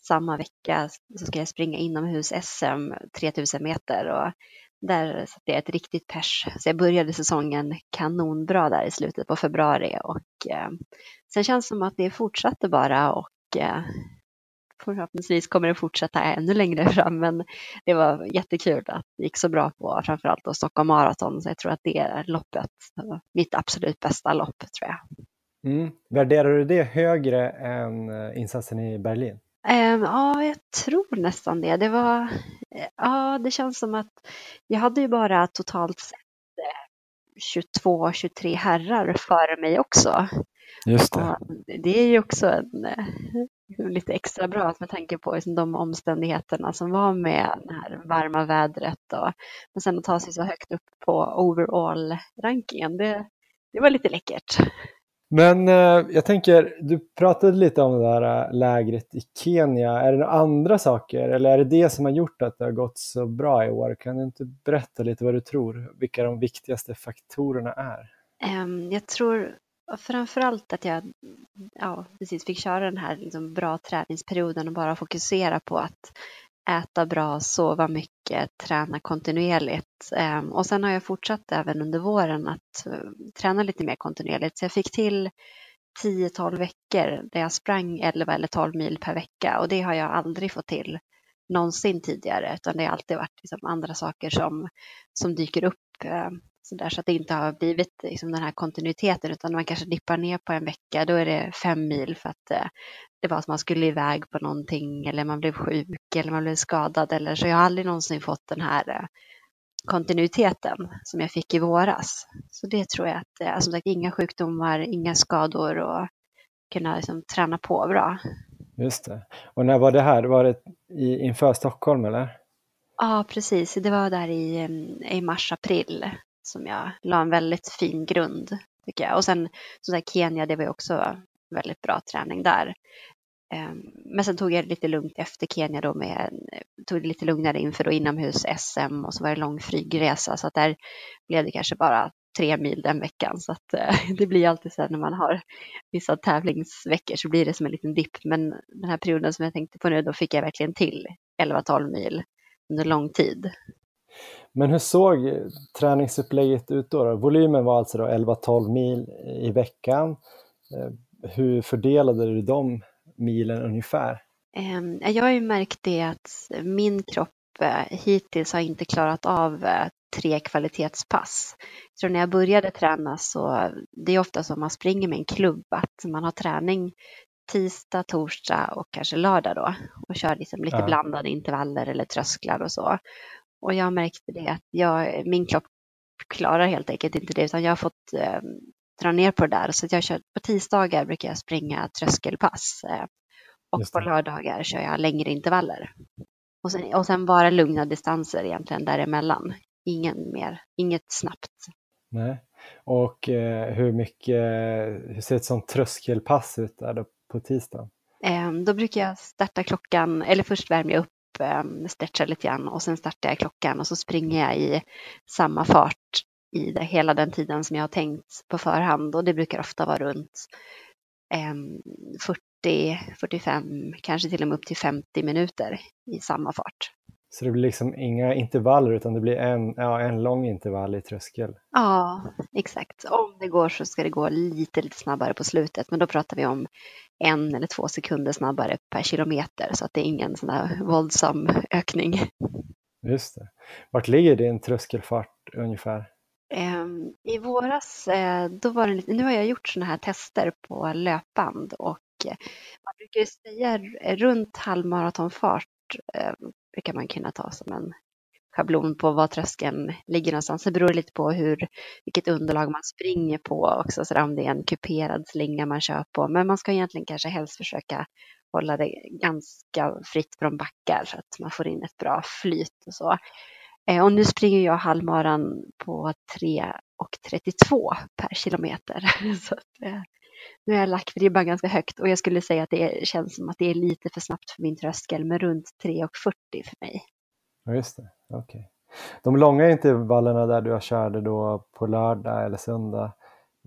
samma vecka så ska jag springa inomhus S M tre tusen meter och där satt jag ett riktigt pers. Så jag började säsongen kanonbra där i slutet på februari och eh, sen känns det som att det fortsatte bara och... Eh, förhoppningsvis kommer det fortsätta ännu längre fram, men det var jättekul att det gick så bra på framförallt då Stockholm Marathon, så jag tror att det är loppet, mitt absolut bästa lopp tror jag. Mm. Värderar du det högre än insatsen i Berlin? Um, ja, jag tror nästan det. Det var, ja, det känns som att jag hade ju bara totalt sett tjugotvå tjugotre herrar före mig också. Just det. Och det är ju också en lite extra bra med tanke på liksom de omständigheterna som var med det här varma vädret och, men sen att ta sig så högt upp på overall-rankingen, det, det var lite läckert. Men eh, jag tänker, du pratade lite om det där lägret i Kenya. Är det några andra saker eller är det det som har gjort att det har gått så bra i år? Kan du inte berätta lite vad du tror, vilka de viktigaste faktorerna är? Eh, jag tror... Och framförallt att jag ja, precis fick köra den här liksom bra träningsperioden och bara fokusera på att äta bra, sova mycket, träna kontinuerligt. Och sen har jag fortsatt även under våren att träna lite mer kontinuerligt. Så jag fick till tio tolv veckor där jag sprang elva eller tolv mil per vecka. Och det har jag aldrig fått till någonsin tidigare, utan det har alltid varit liksom andra saker som, som dyker upp. Så, där, så att det inte har blivit liksom den här kontinuiteten, utan man kanske dippar ner på en vecka, då är det fem mil för att eh, det var att man skulle iväg på någonting eller man blev sjuk eller man blev skadad. Eller, så jag har aldrig någonsin fått den här eh, kontinuiteten som jag fick i våras. Så det tror jag att, eh, som sagt, inga sjukdomar, inga skador och kunna liksom, träna på bra. Just det. Och när var det här? Var det i, inför Stockholm eller? Ja, precis. Det var där i, i mars-april. Som jag la en väldigt fin grund tycker jag. Och sen så där Kenya, det var ju också väldigt bra träning där. Men sen tog jag det lite lugnt efter Kenya då med, tog det lite lugnare inför då inomhus S M och så var det lång flygresa. Så att där blev det kanske bara tre mil den veckan. Så att det blir alltid så här när man har vissa tävlingsveckor så blir det som en liten dipp. Men den här perioden som jag tänkte på nu, då fick jag verkligen till elva tolv mil under lång tid. Men hur såg träningsupplägget ut då? då? Volymen var alltså då elva tolv mil i veckan. Hur fördelade du de milen ungefär? Jag har ju märkt det att min kropp hittills har inte klarat av tre kvalitetspass. Så när jag började träna så det är ofta som man springer med en klubb att man har träning tisdag, torsdag och kanske lördag då och kör liksom lite ja. blandade intervaller eller trösklar och så. Och jag märkte det att jag, min kropp klarar helt enkelt inte det utan jag har fått eh, dra ner på det där. Så att jag kör, på tisdagar brukar jag springa tröskelpass eh, och på lördagar kör jag längre intervaller. Och sen, och sen bara lugna distanser egentligen däremellan. Ingen mer, inget snabbt. Nej. Och eh, hur mycket, hur ser ett sånt tröskelpass ut där då på tisdagen? Eh, då brukar jag starta klockan, eller först värmer jag upp. Stretcha lite grann och sen startar jag klockan och så springer jag i samma fart i det, hela den tiden som jag har tänkt på förhand och det brukar ofta vara runt fyrtio, fyrtiofem, kanske till och med upp till femtio minuter i samma fart. Så det blir liksom inga intervaller utan det blir en, ja, en lång intervall i tröskel? Ja, exakt. Om det går så ska det gå lite, lite snabbare på slutet. Men då pratar vi om en eller två sekunder snabbare per kilometer. Så att det är ingen sån här våldsam ökning. Just det. Vart ligger din tröskelfart ungefär? I våras, då var det, nu har jag gjort såna här tester på löpband. Och man brukar ju säga runt halvmaratonfart. Det kan man kunna ta som en schablon på var tröskeln ligger någonstans. Det beror lite på hur, vilket underlag man springer på också. Så om det är en kuperad slinga man kör på. Men man ska egentligen kanske helst försöka hålla det ganska fritt från backar. Så att man får in ett bra flyt och så. Och nu springer jag halvmaran på tre och trettiotvå per kilometer. Så att, nu har jag lagt ribban ganska högt och jag skulle säga att det känns som att det är lite för snabbt för min tröskel men runt tre och fyrtio för mig. Ja just det, okej. Okay. De långa intervallerna där du körde då på lördag eller söndag,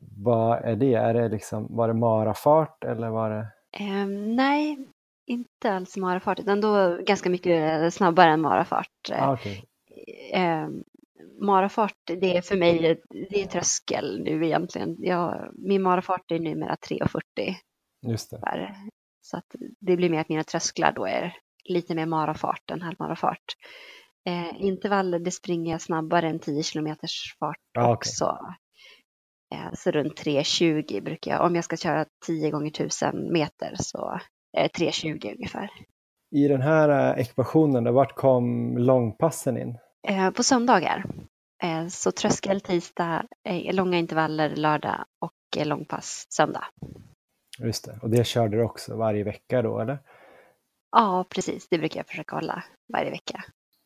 vad är det? Är det liksom, var det marafart eller var det? Eh, nej, inte alls marafart utan då ganska mycket snabbare än marafart. Ah, okay. eh, Marafart, det är för mig, det är tröskel nu egentligen. Jag, min marafart är numera tre och fyrtio. Just det. Så att det blir mer att mina trösklar då är lite mer marafart än halvmarafart. Eh, intervaller, det springer jag snabbare än tio kilometer fart ah, också. Okay. Eh, så runt tre tjugo brukar jag, om jag ska köra tio gånger tusen meter så eh, tre tjugo ungefär. I den här ekvationen, där, vart kom långpassen in? På söndagar, så tröskel tisdag, långa intervaller lördag och långpass söndag. Just det, och det körde du också varje vecka då eller? Ja precis, det brukar jag försöka hålla varje vecka.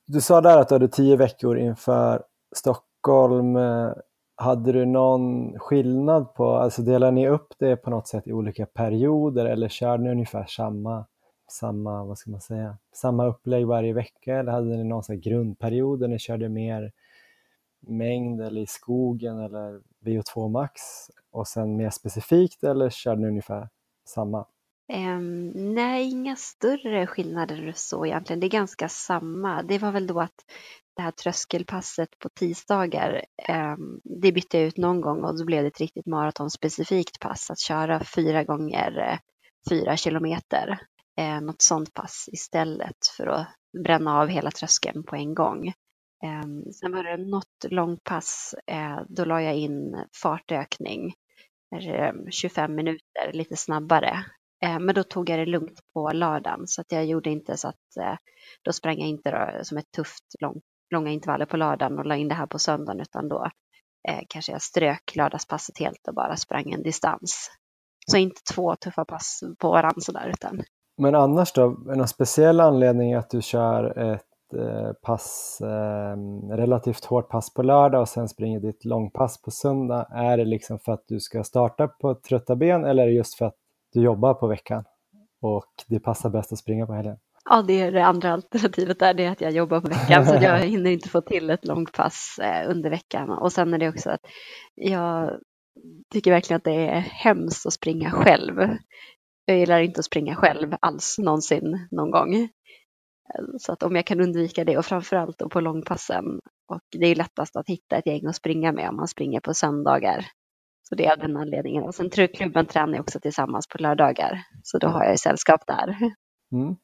Du sa där att du hade tio veckor inför Stockholm. Hade du någon skillnad på, alltså delar ni upp det på något sätt i olika perioder eller kör ni ungefär samma? samma, vad ska man säga, samma upplägg varje vecka eller hade ni någon sån här grundperiod där ni körde mer mängd eller i skogen eller V O två max och sen mer specifikt eller körde ni ungefär samma? Um, nej, inga större skillnader så egentligen. Det är ganska samma. Det var väl då att det här tröskelpasset på tisdagar, um, det bytte jag ut någon gång och då blev det ett riktigt maratonspecifikt pass att köra fyra gånger fyra kilometer. Eh, något sånt pass istället för att bränna av hela tröskeln på en gång. Eh, sen var det något långpass, eh, då la jag in fartökning, eh, tjugofem minuter lite snabbare. Eh, men då tog jag det lugnt på lördagen så att jag gjorde inte så att eh, då sprang jag inte då, som ett tufft lång, långa intervaller på lördagen och la in det här på söndagen utan då eh, kanske jag strök lördagspasset helt och bara sprang en distans. Så inte två tuffa pass på varandra sådär utan... Men annars då, är det någon speciell anledning att du kör ett eh, pass, eh, relativt hårt pass på lördag och sen springer ditt långpass på söndag? Är det liksom för att du ska starta på trötta ben eller är det just för att du jobbar på veckan och det passar bäst att springa på helgen? Ja, det är det andra alternativet där, det är att jag jobbar på veckan så jag hinner inte få till ett långpass eh, under veckan. Och sen är det också att jag tycker verkligen att det är hemskt att springa själv. Jag gillar inte att springa själv alls någonsin någon gång. Så att om jag kan undvika det, och framförallt då på långpassen. Och det är lättast att hitta ett gäng att springa med om man springer på söndagar. Så det är av den anledningen. Och sen Trudklubben tränar jag också tillsammans på lördagar. Så då har jag ju sällskap där. Mm.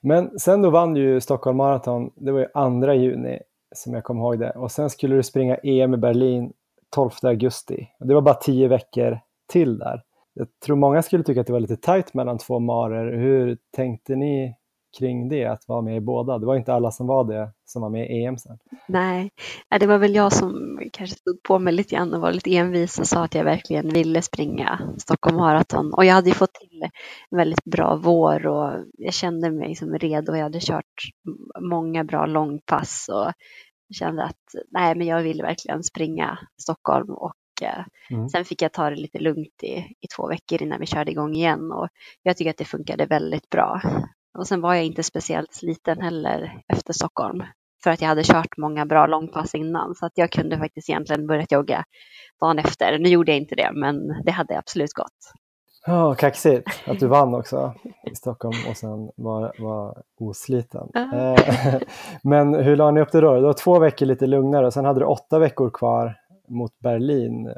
Men sen då vann ju Stockholm Marathon. Det var ju andra juni som jag kom ihåg det. Och sen skulle du springa E M i Berlin tolfte augusti. Och det var bara tio veckor till där. Jag tror många skulle tycka att det var lite tajt mellan två marer. Hur tänkte ni kring det, att vara med i båda? Det var inte alla som var det, som var med i E M sen. Nej, det var väl jag som kanske stod på mig lite grann och var lite envis och sa att jag verkligen ville springa Stockholm Marathon. Och jag hade ju fått till en väldigt bra vår och jag kände mig som redo. Jag hade kört många bra långpass och kände att nej, men jag ville verkligen springa Stockholm. Och Mm. sen fick jag ta det lite lugnt i, i två veckor innan vi körde igång igen, och jag tycker att det funkade väldigt bra. Och sen var jag inte speciellt sliten heller efter Stockholm, för att jag hade kört många bra långpass innan, så att jag kunde faktiskt egentligen börja jogga dagen efter. Nu gjorde jag inte det, men det hade absolut gått. Ja, oh, kaxigt att du vann också i Stockholm och sen var, var osliten. Mm. Men hur la ni upp det då? Det var två veckor lite lugnare och sen hade du åtta veckor kvar mot Berlin.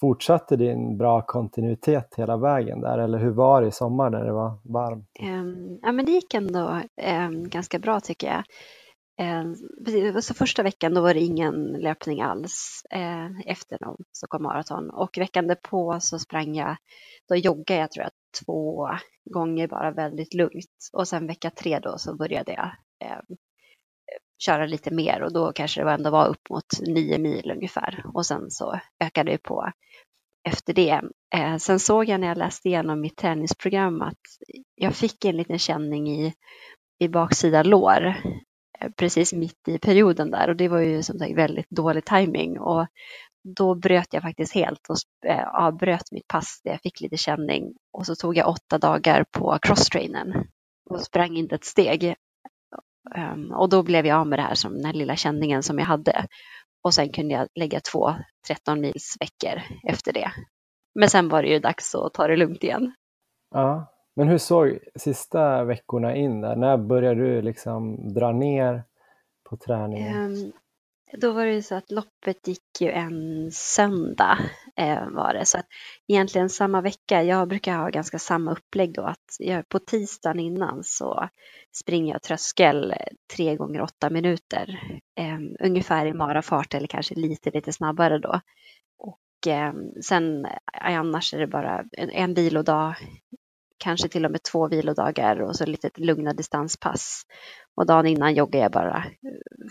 Fortsatte din bra kontinuitet hela vägen där, eller hur var det i sommar när det var varmt? Um, ja, men det gick ändå um, ganska bra tycker jag. Uh, så första veckan då var det ingen löpning alls uh, efter någon Stockholm Marathon, och veckan därpå så sprang jag, då joggade jag tror jag två gånger bara väldigt lugnt, och sen vecka tre då så började jag uh, köra lite mer, och då kanske det ändå var upp mot nio mil ungefär, och sen så ökade det på efter det. Eh, sen såg jag när jag läste igenom mitt träningsprogram att jag fick en liten känning i, i baksida lår eh, precis mitt i perioden där, och det var ju som sagt väldigt dålig timing, och då bröt jag faktiskt helt och eh, avbröt mitt pass där jag fick lite känning, och så tog jag åtta dagar på crosstrainen och sprang inte ett steg. Um, och då blev jag av med det här, som den här lilla känningen som jag hade, och sen kunde jag lägga två tretton mils veckor efter det. Men sen var det ju dags att ta det lugnt igen. Ja, men hur såg sista veckorna in där? När började du liksom dra ner på träningen? Um, då var det ju så att loppet gick ju en söndag eh, var det, så att egentligen samma vecka. Jag brukar ha ganska samma upplägg då, att jag, på tisdagen innan så springer jag tröskel tre gånger åtta minuter eh, ungefär i marafart, eller kanske lite lite snabbare då, och eh, sen annars är det bara en, en vilodag, kanske till och med två vilodagar, och så lite lugna distanspass. Och dagen innan joggar jag bara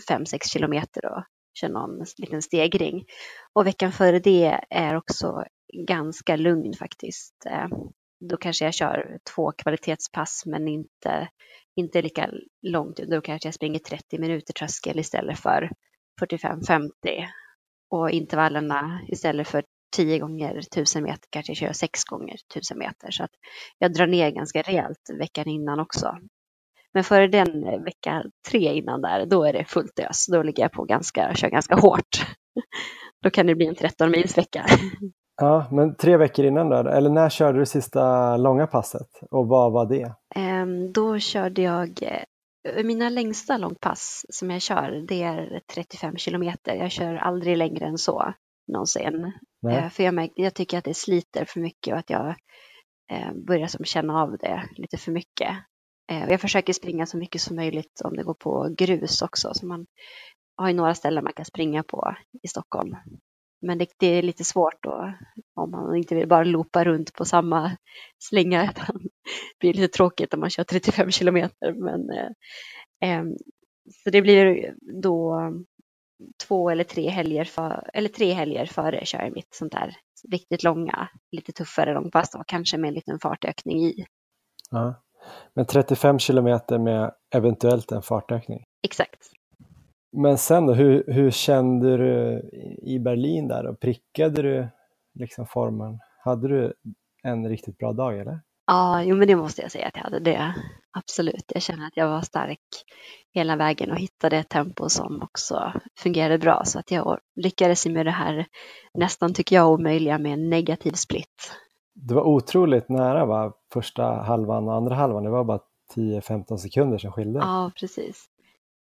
fem sex kilometer och kör någon liten stegring. Och veckan före det är också ganska lugn faktiskt. Då kanske jag kör två kvalitetspass, men inte, inte lika långt. Då kanske jag springer trettio minuter tröskel istället för fyrtiofem femtio. Och intervallerna istället för tio gånger tusen meter kanske jag kör sex gånger tusen meter. Så att jag drar ner ganska rejält veckan innan också. Men före den vecka tre innan där, då är det fullt ös. Då ligger jag på ganska, kör ganska hårt. Då kan det bli en tretton mils vecka. Ja, men tre veckor innan då? Eller när körde du sista långa passet? Och vad var det? Då körde jag, mina längsta långpass som jag kör, det är trettiofem kilometer. Jag kör aldrig längre än så någonsin. Nej. För jag, jag tycker att det sliter för mycket och att jag börjar som känna av det lite för mycket. Jag försöker springa så mycket som möjligt om det går på grus också. Så man har ju några ställen man kan springa på i Stockholm. Men det, det är lite svårt då, om man inte vill bara loopa runt på samma slinga. Utan det blir lite tråkigt om man kör trettiofem kilometer. Men, eh, så det blir då två eller tre helger, för, eller tre helger före kör jag mitt sånt där riktigt långa, lite tuffare långpass. Och kanske med en liten fartökning i. Ja. Men trettiofem kilometer med eventuellt en fartökning. Exakt. Men sen då, hur, hur kände du i Berlin där? Och prickade du liksom formen? Hade du en riktigt bra dag eller? Ja, jo, men det måste jag säga att jag hade det. Absolut, jag kände att jag var stark hela vägen och hittade ett tempo som också fungerade bra. Så att jag lyckades med det här nästan, tycker jag, omöjliga med en negativ split. Det var otroligt nära, va? Första halvan och andra halvan. Det var bara tio femton sekunder som skiljer. Ja, precis.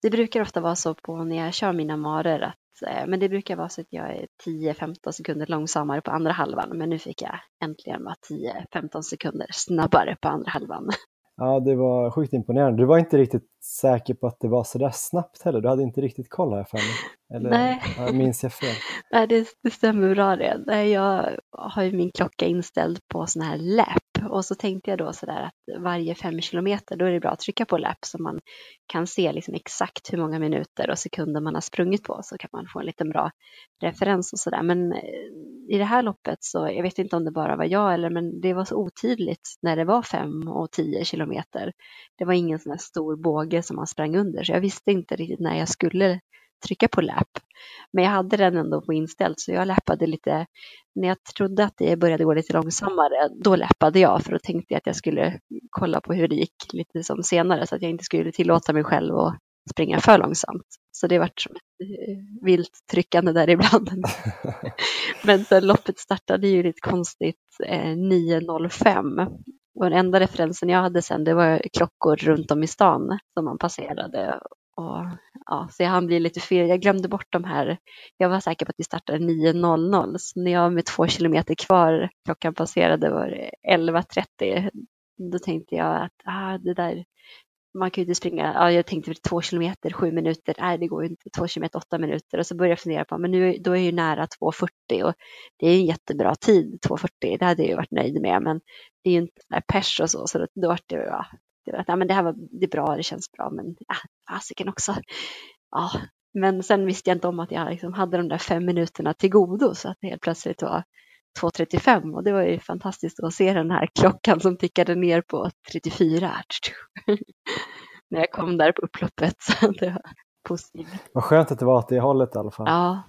Det brukar ofta vara så på när jag kör mina marer att, men det brukar vara så att jag är tio femton sekunder långsammare på andra halvan. Men nu fick jag äntligen vara tio femton sekunder snabbare på andra halvan. Ja, det var sjukt imponerande. Du var inte riktigt säker på att det var så där snabbt heller. Du hade inte riktigt koll här för mig. Eller Nej. Ja, minns jag fel? Nej, det, det stämmer bra det. Nej, jag har ju min klocka inställd på sån här lap. Och så tänkte jag då sådär att varje fem kilometer, då är det bra att trycka på lap. Så man kan se liksom exakt hur många minuter och sekunder man har sprungit på. Så kan man få en liten bra referens och sådär. Men i det här loppet så, jag vet inte om det bara var jag eller, men det var så otydligt när det var fem och tio kilometer. Det var ingen sån här stor båge som man sprang under. Så jag visste inte riktigt när jag skulle trycka på läpp. Men jag hade den ändå på inställt. Så jag läppade lite. När jag trodde att det började gå lite långsammare. Då läppade jag. För då tänkte jag att jag skulle kolla på hur det gick lite som senare. Så att jag inte skulle tillåta mig själv att springa för långsamt. Så det var som ett vilt tryckande där ibland. Men sen loppet startade ju lite konstigt. nio noll fem. Och den enda referensen jag hade sen, det var klockor runt om i stan som man passerade. Och, ja, så jag hann bli lite fel. Jag glömde bort de här. Jag var säker på att vi startade nio noll noll. Så när jag med två kilometer kvar, klockan passerade, var elva trettio. Då tänkte jag att ah, det där, man kan ju inte springa. Ja, jag tänkte två kilometer, sju minuter. Nej, det går ju inte. Två kilometer, åtta minuter. Och så började jag fundera på, men nu, då är jag ju nära två fyrtio. Och det är en jättebra tid, två fyrtio. Det hade jag ju varit nöjd med. Men det är ju inte pers och så. Så då var det bra. Det, var, ja, men det här var det är bra, det känns bra. Men ja, fasiken också. Ja, men sen visste jag inte om att jag liksom hade de där fem minuterna till godo. Så att det helt plötsligt var två trettiofem. Och det var ju fantastiskt att se den här klockan som tickade ner på trettiofyra. När jag kom där på upploppet. Så det var positivt. Vad skönt att det var åt det hållet i alla fall. Ja.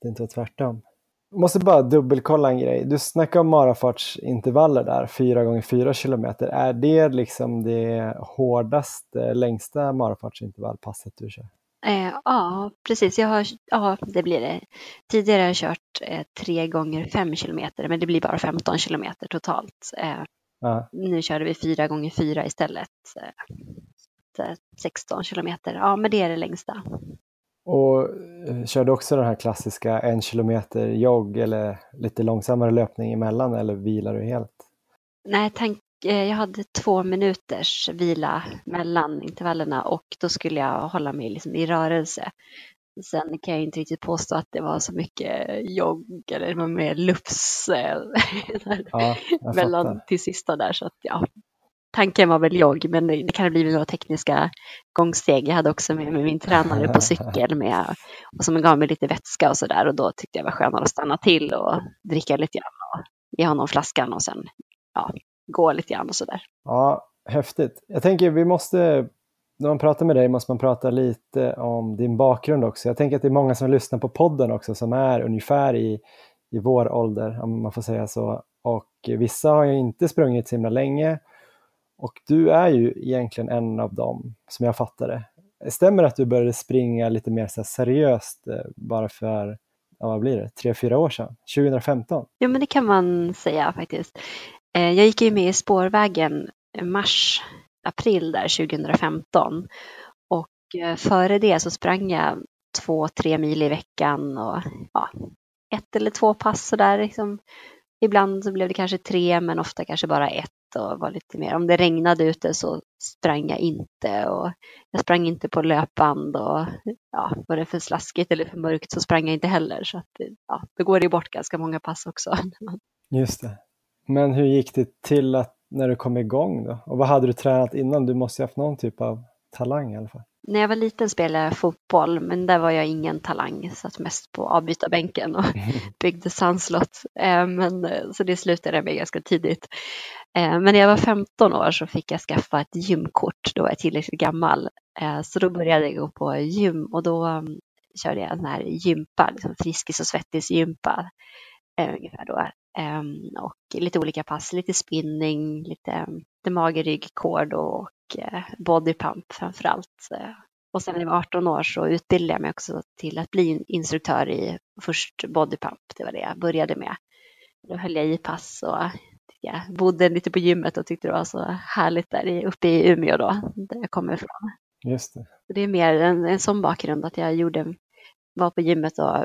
Det är inte tvärtom. Jag måste bara dubbelkolla en grej. Du snackar om marafartsintervaller där. fyra gånger fyra kilometer. Är det liksom det hårdaste, längsta marafartsintervallpasset du kör? Eh, ja, precis. Jag har, ja, det blir det. Tidigare har jag kört eh, tre gånger fem kilometer. Men det blir bara femton kilometer totalt. Eh, ah. Nu körde vi fyra gånger fyra istället. Eh, sexton kilometer. Ja, men det är det längsta. Och körde också den här klassiska en kilometer jogg eller lite långsammare löpning emellan, eller vilar du helt? Nej, tank, jag hade två minuters vila mellan intervallerna och då skulle jag hålla mig liksom i rörelse. Sen kan jag inte riktigt påstå att det var så mycket jogg eller det var mer lufs ja, mellan till sista där, så att ja. Tanken var väl jogg, men det kan ha blivit några tekniska gångsteg. Jag hade också med, med min tränare på cykel med, och som gav mig lite vätska och sådär. Och då tyckte jag var skönare att stanna till och dricka lite grann och ge honom flaskan och sen ja, gå lite grann och sådär. Ja, häftigt. Jag tänker vi måste, när man pratar med dig måste man prata lite om din bakgrund också. Jag tänker att det är många som lyssnar på podden också som är ungefär i, i vår ålder, om man får säga så. Och vissa har ju inte sprungit så himla länge. Och du är ju egentligen en av dem som jag fattade. Stämmer det att du började springa lite mer så här seriöst bara för, ja, vad blir det, tre, fyra år sedan? tjugo femton? Ja, men det kan man säga faktiskt. Jag gick ju med i Spårvägen mars, april där tjugo femton. Och före det så sprang jag två, tre mil i veckan och ja, ett eller två pass så där liksom. Ibland så blev det kanske tre, men ofta kanske bara ett och var lite mer. Om det regnade ute så sprang jag inte och jag sprang inte på löpband och ja, var det för slaskigt eller för mörkt så sprang jag inte heller. Så att, ja, då går det bort ganska många pass också. Just det. Men hur gick det till att när du kom igång då? Och vad hade du tränat innan? Du måste ju haft någon typ av talang i alla fall. När jag var liten spelade jag fotboll, men där var jag ingen talang. Jag satt mest på avbytarbänken och byggde sandslott. Men, så det slutade jag med ganska tidigt. Men när jag var femton år så fick jag skaffa ett gymkort. Då var jag tillräckligt gammal. Så då började jag gå på gym och då körde jag en här gympa, liksom friskis och svettis gympa. Ungefär då. Och lite olika pass, lite spinning, lite, lite magerygg, kord och bodypump framförallt. Och sen när jag var arton år så utbildade jag mig också till att bli instruktör i först bodypump. Det var det jag började med. Då höll jag i pass och jag bodde lite på gymmet och tyckte det var så härligt där uppe i Umeå då, där jag kommer ifrån. Just det. Så det är mer en, en sån bakgrund att jag gjorde, var på gymmet och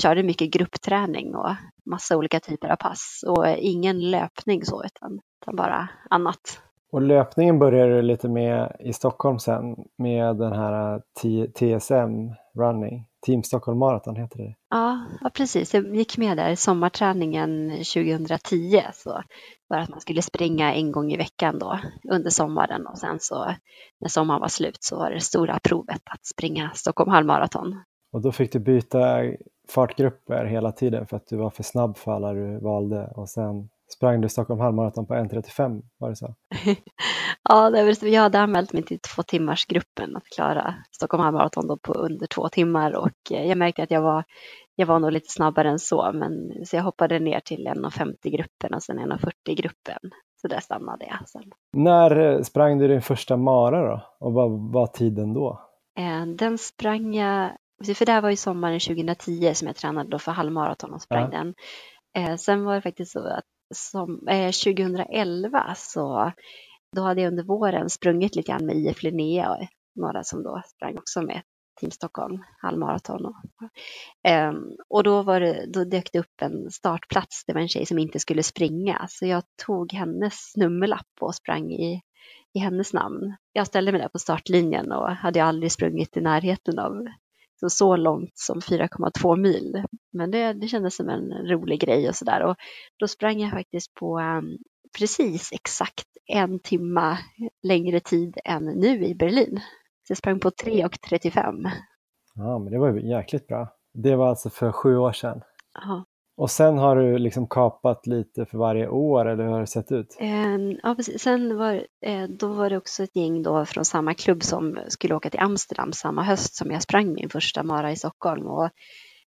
körde mycket gruppträning och massa olika typer av pass och ingen löpning så utan, utan bara annat. Och löpningen började lite med i Stockholm sen med den här T S M running, Team Stockholm Marathon heter det. Ja, ja precis. Jag gick med där i sommarträningen tjugohundratio så för att man skulle springa en gång i veckan då under sommaren och sen så när sommaren var slut så var det stora provet att springa Stockholm halvmaraton. Och då fick du byta fartgrupper hela tiden för att du var för snabb för alla du valde och sen sprang du Stockholm halvmaraton på en trettiofem var det så? Ja, det var, jag hade anmält mig till två timmars gruppen att klara Stockholm halvmaraton då på under två timmar och jag märkte att jag var, jag var nog lite snabbare än så men så jag hoppade ner till en femtio gruppen och sen en fyrtio gruppen så där stannade jag sen. När sprang du din första mara då och vad var tiden då? Den sprang jag, för det här var ju sommaren tjugohundratio som jag tränade då för halvmaraton och sprang ja. den. Sen var det faktiskt så att som, eh, tjugohundraelva så då hade jag under våren sprungit lite grann med I F Linnea och några som då sprang också med Team Stockholm halvmaraton och, eh, och då, var det, då dök det upp en startplats, det var en tjej som inte skulle springa så jag tog hennes nummerlapp och sprang i, i hennes namn. Jag ställde mig där på startlinjen och hade jag aldrig sprungit i närheten av Så, så långt som fyra komma två mil. Men det, det kändes som en rolig grej och sådär. Och då sprang jag faktiskt på um, precis exakt en timma längre tid än nu i Berlin. Så jag sprang på tre trettiofem. Ja, men det var ju jäkligt bra. Det var alltså för sju år sedan. Ja. Och sen har du liksom kapat lite för varje år eller hur har det sett ut? Ja, precis. Sen var, då var det också ett gäng då från samma klubb som skulle åka till Amsterdam samma höst som jag sprang min första mara i Stockholm. Och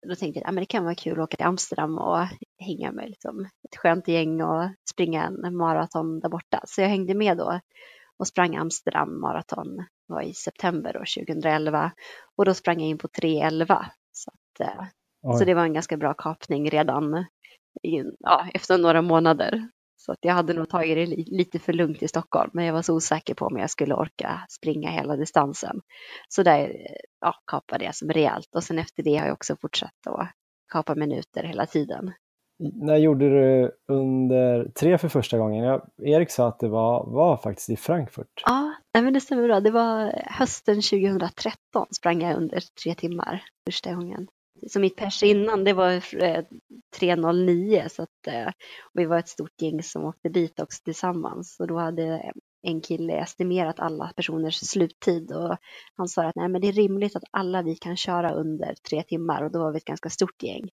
då tänkte jag att ja, det kan vara kul att åka till Amsterdam och hänga med liksom, ett skönt gäng och springa en maraton där borta. Så jag hängde med då och sprang Amsterdam maraton var i september då, tjugohundraelva och då sprang jag in på tre elva så att... Så det var en ganska bra kapning redan i, ja, efter några månader. Så att jag hade nog tagit det lite för lugnt i Stockholm. Men jag var så osäker på om jag skulle orka springa hela distansen. Så där ja, kapade jag som rejält. Och sen efter det har jag också fortsatt att kapa minuter hela tiden. När gjorde du under tre för första gången? Jag, Erik sa att det var, var faktiskt i Frankfurt. Ja, men det stämmer bra. Det var hösten tjugohundratretton sprang jag under tre timmar första gången. Så mitt pers innan det var tre noll nio så att, och vi var ett stort gäng som åkte dit också tillsammans och då hade en kille estimerat alla personers sluttid och han sa att nej men det är rimligt att alla vi kan köra under tre timmar och då var vi ett ganska stort gäng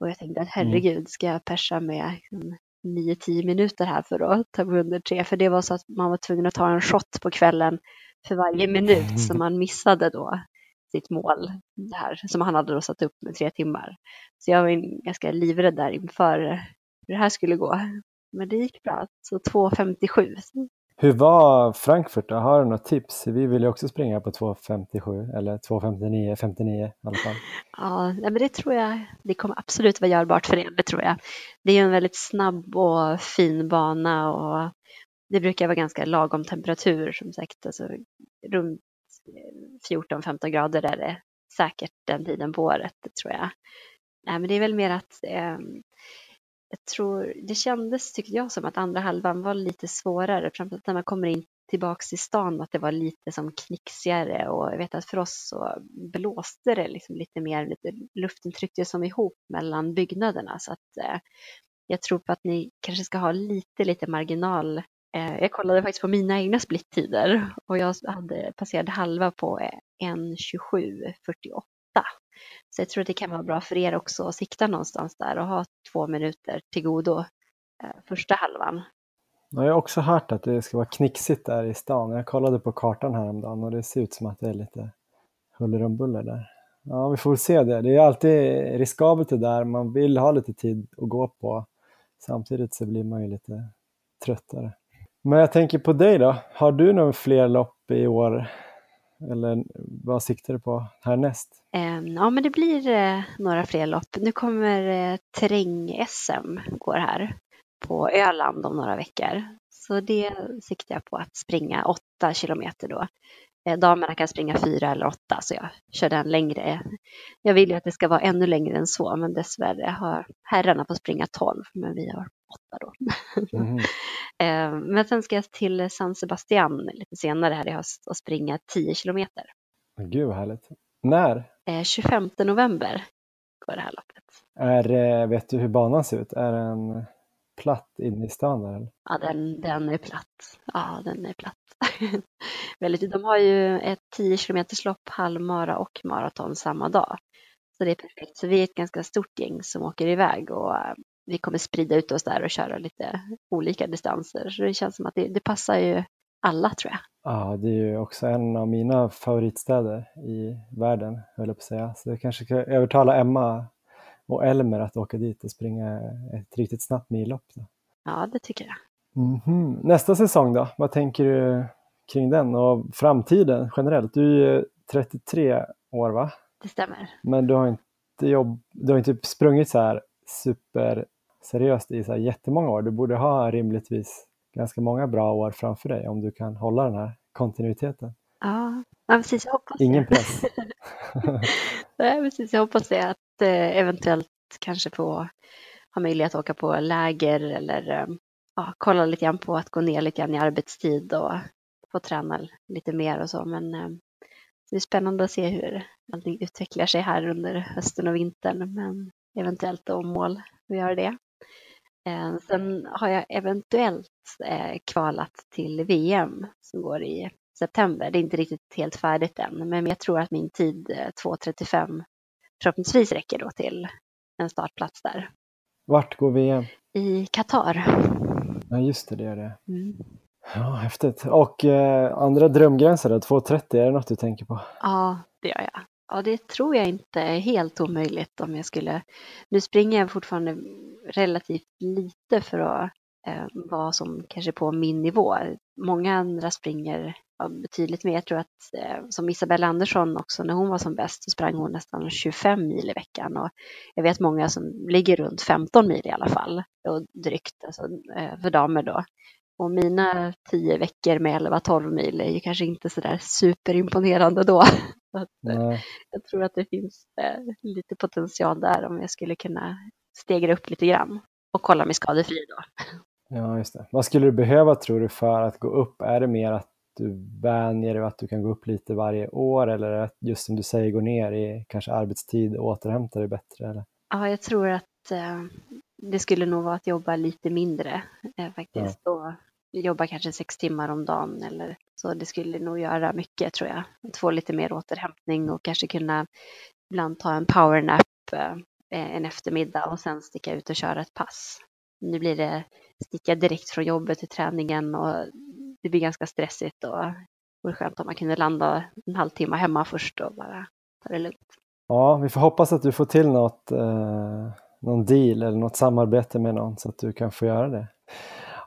och jag tänkte att herregud ska jag persa med nio till tio minuter här för att ta under tre för det var så att man var tvungen att ta en shot på kvällen för varje minut som man missade då sitt mål där, som han hade då satt upp med tre timmar. Så jag var ganska livrädd där inför hur det här skulle gå. Men det gick bra. Så två femtiosju. Hur var Frankfurt då? Har du några tips? Vi vill ju också springa på två femtiosju eller två femtionio, femtionio i alla fall. Ja, men det tror jag det kommer absolut vara görbart för er, det tror jag. Det är en väldigt snabb och fin bana och det brukar vara ganska lagom temperatur som sagt. Alltså runt fjorton femton grader är det säkert den tiden på året, det tror jag. Nej, men det är väl mer att eh, jag tror, det kändes tyckte jag som att andra halvan var lite svårare, framförallt när man kommer in tillbaks till stan, att det var lite som knixigare och jag vet att för oss så blåste det liksom lite mer, lite, luften tryckte som ihop mellan byggnaderna så att eh, jag tror på att ni kanske ska ha lite, lite marginal. Jag kollade faktiskt på mina egna splittider och jag hade passerat halva på en tjugosju fyrtioåtta. Så jag tror att det kan vara bra för er också att sikta någonstans där och ha två minuter till godo första halvan. Jag har också hört att det ska vara knixigt där i stan. Jag kollade på kartan häromdagen och det ser ut som att det är lite huller om buller där. Ja, vi får se det. Det är alltid riskabelt det där. Man vill ha lite tid att gå på. Samtidigt så blir man ju lite tröttare. Men jag tänker på dig då. Har du någon fler lopp i år? Eller vad siktar du på härnäst? Ja, men det blir några fler lopp. Nu kommer terräng-S M går här på Öland om några veckor. Så det siktar jag på, att springa åtta kilometer då. Damerna kan springa fyra eller åtta, så jag kör den längre. Jag vill ju att det ska vara ännu längre än så, men dessvärre har herrarna på springa tolv, men vi har åtta då. Mm. Men sen ska jag till San Sebastian lite senare här i höst och springa tio kilometer. Gud vad härligt. När? tjugofemte november går det här loppet. Är, vet du hur banan ser ut? Är den platt in i stan? Ja, den, den är platt. Ja, den är platt. De har ju ett tio kilometer lopp, halvmara och maraton samma dag. Så det är perfekt. Så vi är ett ganska stort gäng som åker iväg, och vi kommer sprida ut oss där och köra lite olika distanser. Så det känns som att det, det passar ju alla, tror jag. Ja, det är ju också en av mina favoritstäder i världen, höll jag på att säga. Så jag kanske kan övertala Emma och Elmer att åka dit och springa ett riktigt snabbt millopp. Ja, det tycker jag. Mm-hmm. Nästa säsong då? Vad tänker du kring den och framtiden generellt? Du är trettiotre år, va? Det stämmer. Men du har inte, jobb... du har inte sprungit så här superseriöst i så här jättemånga år. Du borde ha rimligtvis ganska många bra år framför dig om du kan hålla den här kontinuiteten. Ja, ja precis. Jag hoppas det. Ingen press. Nej, precis. Jag hoppas det, att eh, eventuellt kanske få ha möjlighet att åka på läger eller eh, ja, kolla lite grann på att gå ner lite grann i arbetstid och få träna lite mer och så. Men eh, det är spännande att se hur allting utvecklar sig här under hösten och vintern. Men eventuellt då mål att göra det. Eh, sen har jag eventuellt eh, kvalat till V M som går i september. Det är inte riktigt helt färdigt än, men jag tror att min tid två trettiofem förhoppningsvis räcker då till en startplats där. Vart går V M? I Qatar. Ja just det, det är det. Mm. Ja, häftigt. Och eh, andra drömgränser då, två trettio, är det något du tänker på? Ja, det gör jag. Ja, det tror jag inte är helt omöjligt om jag skulle... Nu springer jag fortfarande relativt lite för att eh, vara som kanske på min nivå. Många andra springer ja, betydligt mer. Jag tror att eh, som Isabella Andersson också, när hon var som bäst så sprang hon nästan tjugofem mil i veckan. Och jag vet många som ligger runt femton mil i alla fall. Och drygt alltså, eh, för damer då. Och mina tio veckor med elva tolv mil är ju kanske inte sådär superimponerande då. Så att, jag tror att det finns eh, lite potential där om jag skulle kunna stegra upp lite grann. Och kolla mig skadefri då. Ja, just det. Vad skulle du behöva, tror du, för att gå upp? Är det mer att du vänjer dig, att du kan gå upp lite varje år? Eller att just som du säger, gå ner i kanske arbetstid och återhämta dig bättre? Eller? Ja, jag tror att eh, det skulle nog vara att jobba lite mindre eh, faktiskt. Ja. Och jobba kanske sex timmar om dagen eller så. Det skulle nog göra mycket, tror jag. Att få lite mer återhämtning och kanske kunna ibland ta en powernap eh, en eftermiddag och sen sticka ut och köra ett pass. Nu blir det sticka direkt från jobbet till träningen och det blir ganska stressigt, och det vore skönt om man kunde landa en halvtimme hemma först och bara ta det lugnt. Ja, vi får hoppas att du får till något, eh, någon deal eller något samarbete med någon så att du kan få göra det.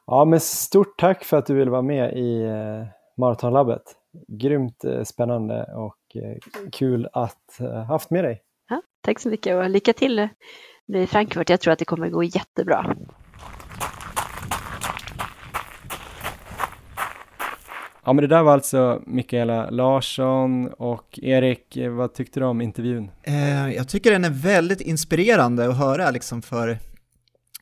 Ja, men stort tack för att du ville vara med i eh, Maratonlabbet. Grymt eh, spännande och eh, kul att ha eh, haft med dig. Ja, tack så mycket och lycka till i Frankfurt. Jag tror att det kommer gå jättebra. Ja, men det där var alltså Michaela Larsson. Och Erik, vad tyckte du om intervjun? Eh, jag tycker den är väldigt inspirerande att höra liksom för,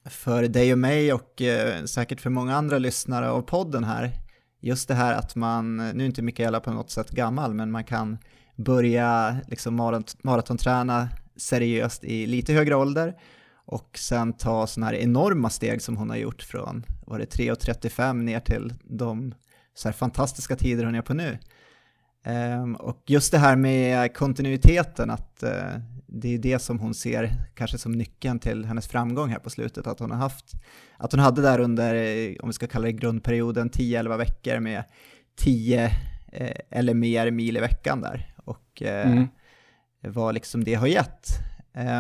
för dig och mig och eh, säkert för många andra lyssnare av podden här. Just det här att man, nu är inte Michaela på något sätt gammal, men man kan börja liksom marat- maratonträna seriöst i lite högre ålder och sen ta sådana här enorma steg som hon har gjort från, var det tre trettiofem ner till de så här fantastiska tider hon är på nu. Ehm, och just det här med kontinuiteten, att eh, det är det som hon ser kanske som nyckeln till hennes framgång här på slutet, att hon har haft, att hon hade där under, om vi ska kalla det grundperioden, tio elva veckor med tio eh, eller mer mil i veckan där, och eh, mm. vad liksom det har gett.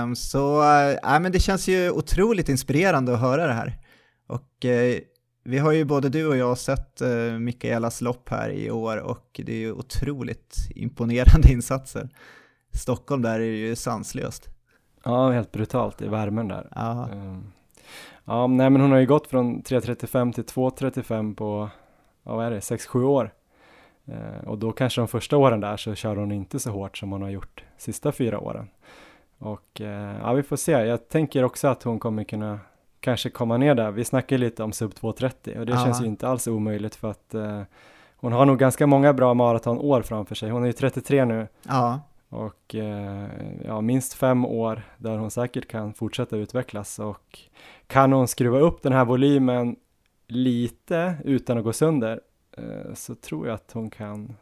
Um, så äh, men det känns ju otroligt inspirerande att höra det här. Och eh, vi har ju både du och jag sett eh, Michaelas lopp här i år, och det är ju otroligt imponerande insatser. Stockholm där är ju sanslöst. Ja, helt brutalt i värmen där. Um, Ja, nej, men hon har ju gått från tre trettiofem till två trettiofem på, ja, vad är det, sex sju år. Eh, och då kanske de första åren där så kör hon inte så hårt som hon har gjort sista fyra åren. Och eh, ja, vi får se. Jag tänker också att hon kommer kunna kanske komma ner där. Vi snackar lite om sub två trettio och det Aha. känns ju inte alls omöjligt för att eh, hon har nog ganska många bra maratonår framför sig. Hon är ju trettiotre nu. Ja. Och eh, ja, minst fem år där hon säkert kan fortsätta utvecklas. Och kan hon skruva upp den här volymen lite utan att gå sönder eh, så tror jag att hon kan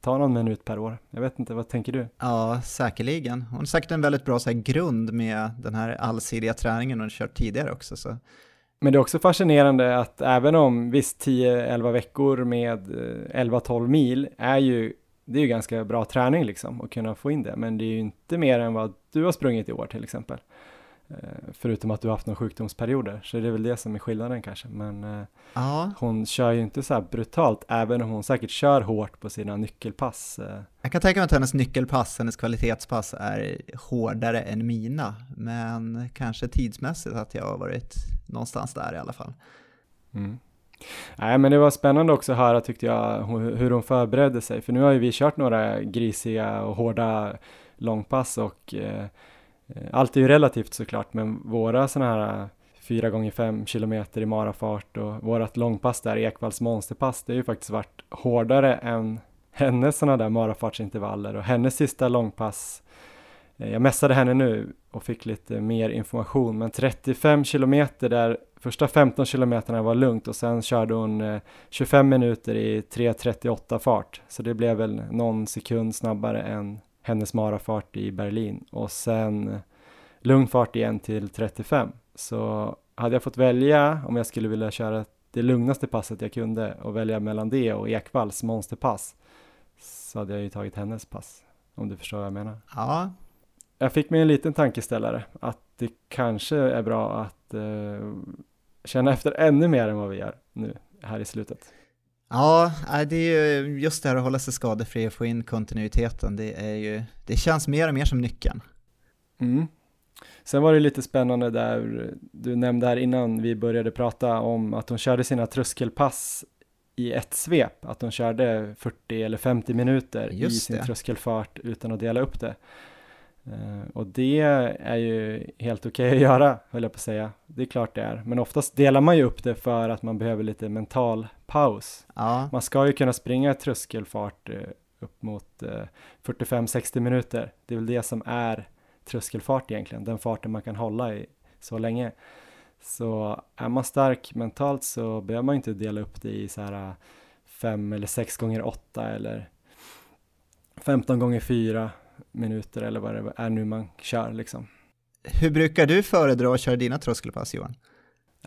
ta någon minut per år. Jag vet inte, vad tänker du? Ja, säkerligen. Hon har säkert en väldigt bra så här, grund med den här allsidiga träningen hon kört tidigare också. Så. Men det är också fascinerande att även om visst tio elva veckor med elva tolv mil är ju, det är ju ganska bra träning liksom att kunna få in det. Men det är ju inte mer än vad du har sprungit i år till exempel. Förutom att du har haft några sjukdomsperioder. Så det är väl det som är skillnaden kanske. Men ja. Hon kör ju inte så här brutalt. Även om hon säkert kör hårt på sina nyckelpass. Jag kan tänka mig att hennes nyckelpass, hennes kvalitetspass är hårdare än mina. Men kanske tidsmässigt att jag har varit någonstans där i alla fall. Mm. Nej, men det var spännande också att höra, tyckte jag, hur hon förberedde sig. För nu har ju vi kört några grisiga och hårda långpass och eh, allt är ju relativt såklart, men våra sådana här fyra gånger fem kilometer i marafart och vårat långpass där, Ekvalls monsterpass, det har ju faktiskt varit hårdare än hennes sådana där marafartsintervaller och hennes sista långpass. Eh, jag mässade henne nu och fick lite mer information, men trettiofem kilometer där första femton kilometerna var lugnt och sen körde hon tjugofem minuter i tre trettioåtta fart. Så det blev väl någon sekund snabbare än hennes marafart i Berlin. Och sen lugn fart igen till trettiofem. Så hade jag fått välja om jag skulle vilja köra det lugnaste passet jag kunde och välja mellan det och Ekvalls monsterpass, så hade jag ju tagit hennes pass. Om du förstår vad jag menar. Ja. Jag fick mig en liten tankeställare att det kanske är bra att eh, känna efter ännu mer än vad vi gör nu här i slutet. Ja, det är ju just det här att hålla sig skadefri och få in kontinuiteten. Det, är ju, det känns mer och mer som nyckeln. Mm. Sen var det lite spännande där du nämnde här innan vi började prata om att hon körde sina tröskelpass i ett svep. Att hon körde fyrtio eller femtio minuter just i sin det. Tröskelfart utan att dela upp det. Och det är ju helt okej att göra, höll jag på att säga. Det är klart det är. Men oftast delar man ju upp det för att man behöver lite mental paus. Ja. Man ska ju kunna springa tröskelfart upp mot fyrtiofem sextio minuter. Det är väl det som är tröskelfart egentligen. Den farten man kan hålla i så länge. Så är man stark mentalt så behöver man inte dela upp det i så här fem eller sex gånger åtta eller femton gånger fyra minuter eller vad det är nu man kör liksom. Hur brukar du föredra att köra dina tröskelpass, Johan?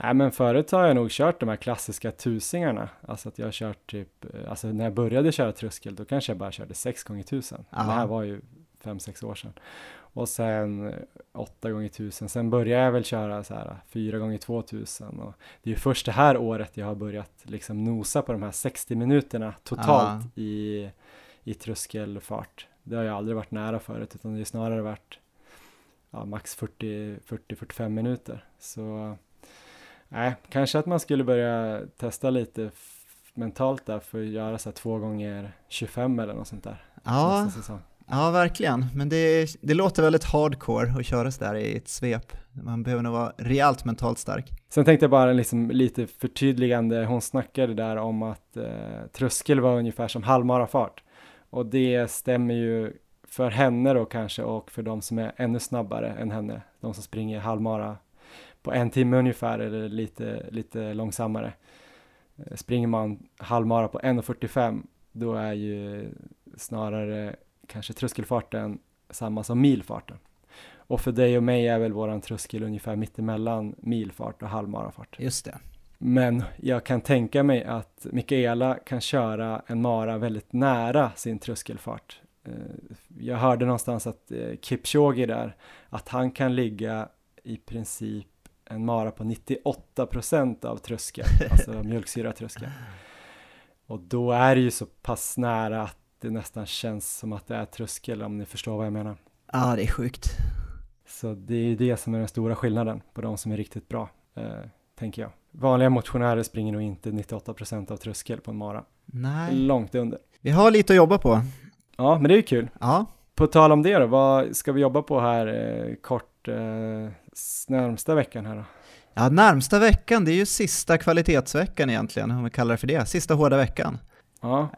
Nej, men förut har jag nog kört de här klassiska tusingarna. Alltså att jag har kört typ, alltså när jag började köra tröskel då kanske jag bara körde sex gånger tusen. Det här var ju fem sex år sedan. Och sen åtta gånger tusen. Sen började jag väl köra så här fyra gånger tvåtusen. Och det är ju först det här året jag har börjat liksom nosa på de här sextio minuterna totalt i, i tröskelfart. Det har jag aldrig varit nära förut, utan det är snarare varit ja, max fyrtio fyrtiofem minuter. Så nej, kanske att man skulle börja testa lite f- mentalt där för att göra så här två gånger tjugofem eller något sånt där. Ja, ja verkligen. Men det, det låter väldigt hardcore att köra så där i ett svep. Man behöver nog vara rejält mentalt stark. Sen tänkte jag bara liksom lite förtydligande. Hon snackade där om att eh, tröskel var ungefär som halvmarafart. Och det stämmer ju för henne då kanske och för de som är ännu snabbare än henne. De som springer halvmara på en timme ungefär eller lite, lite långsammare. Springer man halvmara på en fyrtiofem då är ju snarare kanske tröskelfarten samma som milfarten. Och för dig och mig är väl våran tröskel ungefär mittemellan milfart och halvmarafart. Just det. Men jag kan tänka mig att Michaela kan köra en mara väldigt nära sin tröskelfart. Jag hörde någonstans att Kipchoge där, att han kan ligga i princip en mara på nittioåtta procent av tröskeln, alltså mjölksyratröskeln. Och då är det ju så pass nära att det nästan känns som att det är tröskel, om ni förstår vad jag menar. Ja, det är sjukt. Så det är ju det som är den stora skillnaden på de som är riktigt bra. eh, tänker jag. Vanliga motionärer springer nog inte nittioåtta procent av tröskel på en mara. Nej. Långt under. Vi har lite att jobba på. Ja, men det är ju kul. Ja. På tal om det då, vad ska vi jobba på här eh, kort eh, närmsta veckan här då? Ja, närmsta veckan, det är ju sista kvalitetsveckan egentligen, om vi kallar det för det. Sista hårda veckan. Ja,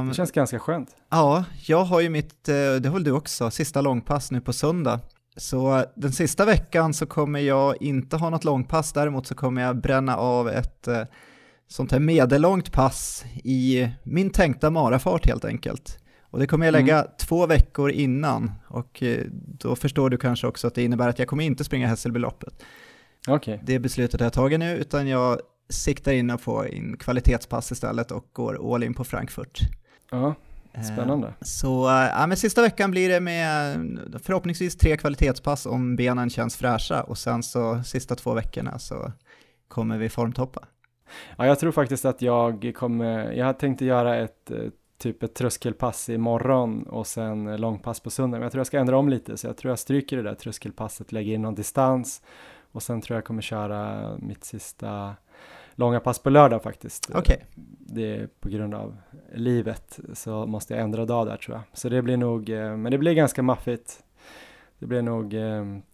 um, det känns ganska skönt. Ja, jag har ju mitt, det har du också, sista långpass nu på söndag. Så den sista veckan så kommer jag inte ha något långpass, däremot så kommer jag bränna av ett sånt här medellångt pass i min tänkta marafart helt enkelt. Och det kommer jag lägga mm. två veckor innan, och då förstår du kanske också att det innebär att jag kommer inte springa Hässelbyloppet. Okay. Det beslutet har jag tagit nu, utan jag siktar in och får in kvalitetspass istället och går all in på Frankfurt. Ja, spännande. Eh, så eh, men sista veckan blir det med förhoppningsvis tre kvalitetspass om benen känns fräscha, och sen så sista två veckorna så kommer vi formtoppa. Ja, jag tror faktiskt att jag kommer, jag tänkte göra ett typ ett tröskelpass imorgon och sen långpass på söndag, men jag tror jag ska ändra om lite, så jag tror jag stryker det där tröskelpasset, lägger in någon distans. Och sen tror jag kommer köra mitt sista långa pass på lördag faktiskt. Okay. Det är på grund av livet så måste jag ändra dag där tror jag. Så det blir nog, men det blir ganska maffigt. Det blir nog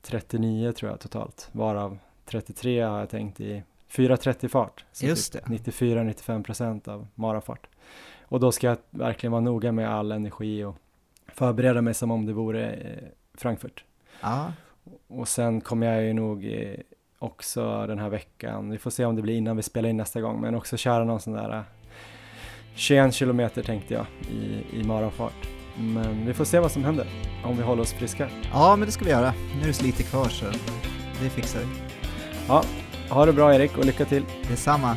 trettionio tror jag totalt. Varav trettiotre har jag tänkt i fyra trettio fart. Så just typ det. nittiofyra till nittiofem procent av marafart. Och då ska jag verkligen vara noga med all energi och förbereda mig som om det vore Frankfurt. Ja. Och sen kommer jag ju nog också den här veckan, vi får se om det blir innan vi spelar in nästa gång, men också köra någon sån där tjugoen kilometer tänkte jag i, i marafart. Men vi får se vad som händer om vi håller oss friska. Ja, men det ska vi göra. Nu är det sliter kvar så det fixar vi. Ja, ha det bra Erik och lycka till. Detsamma.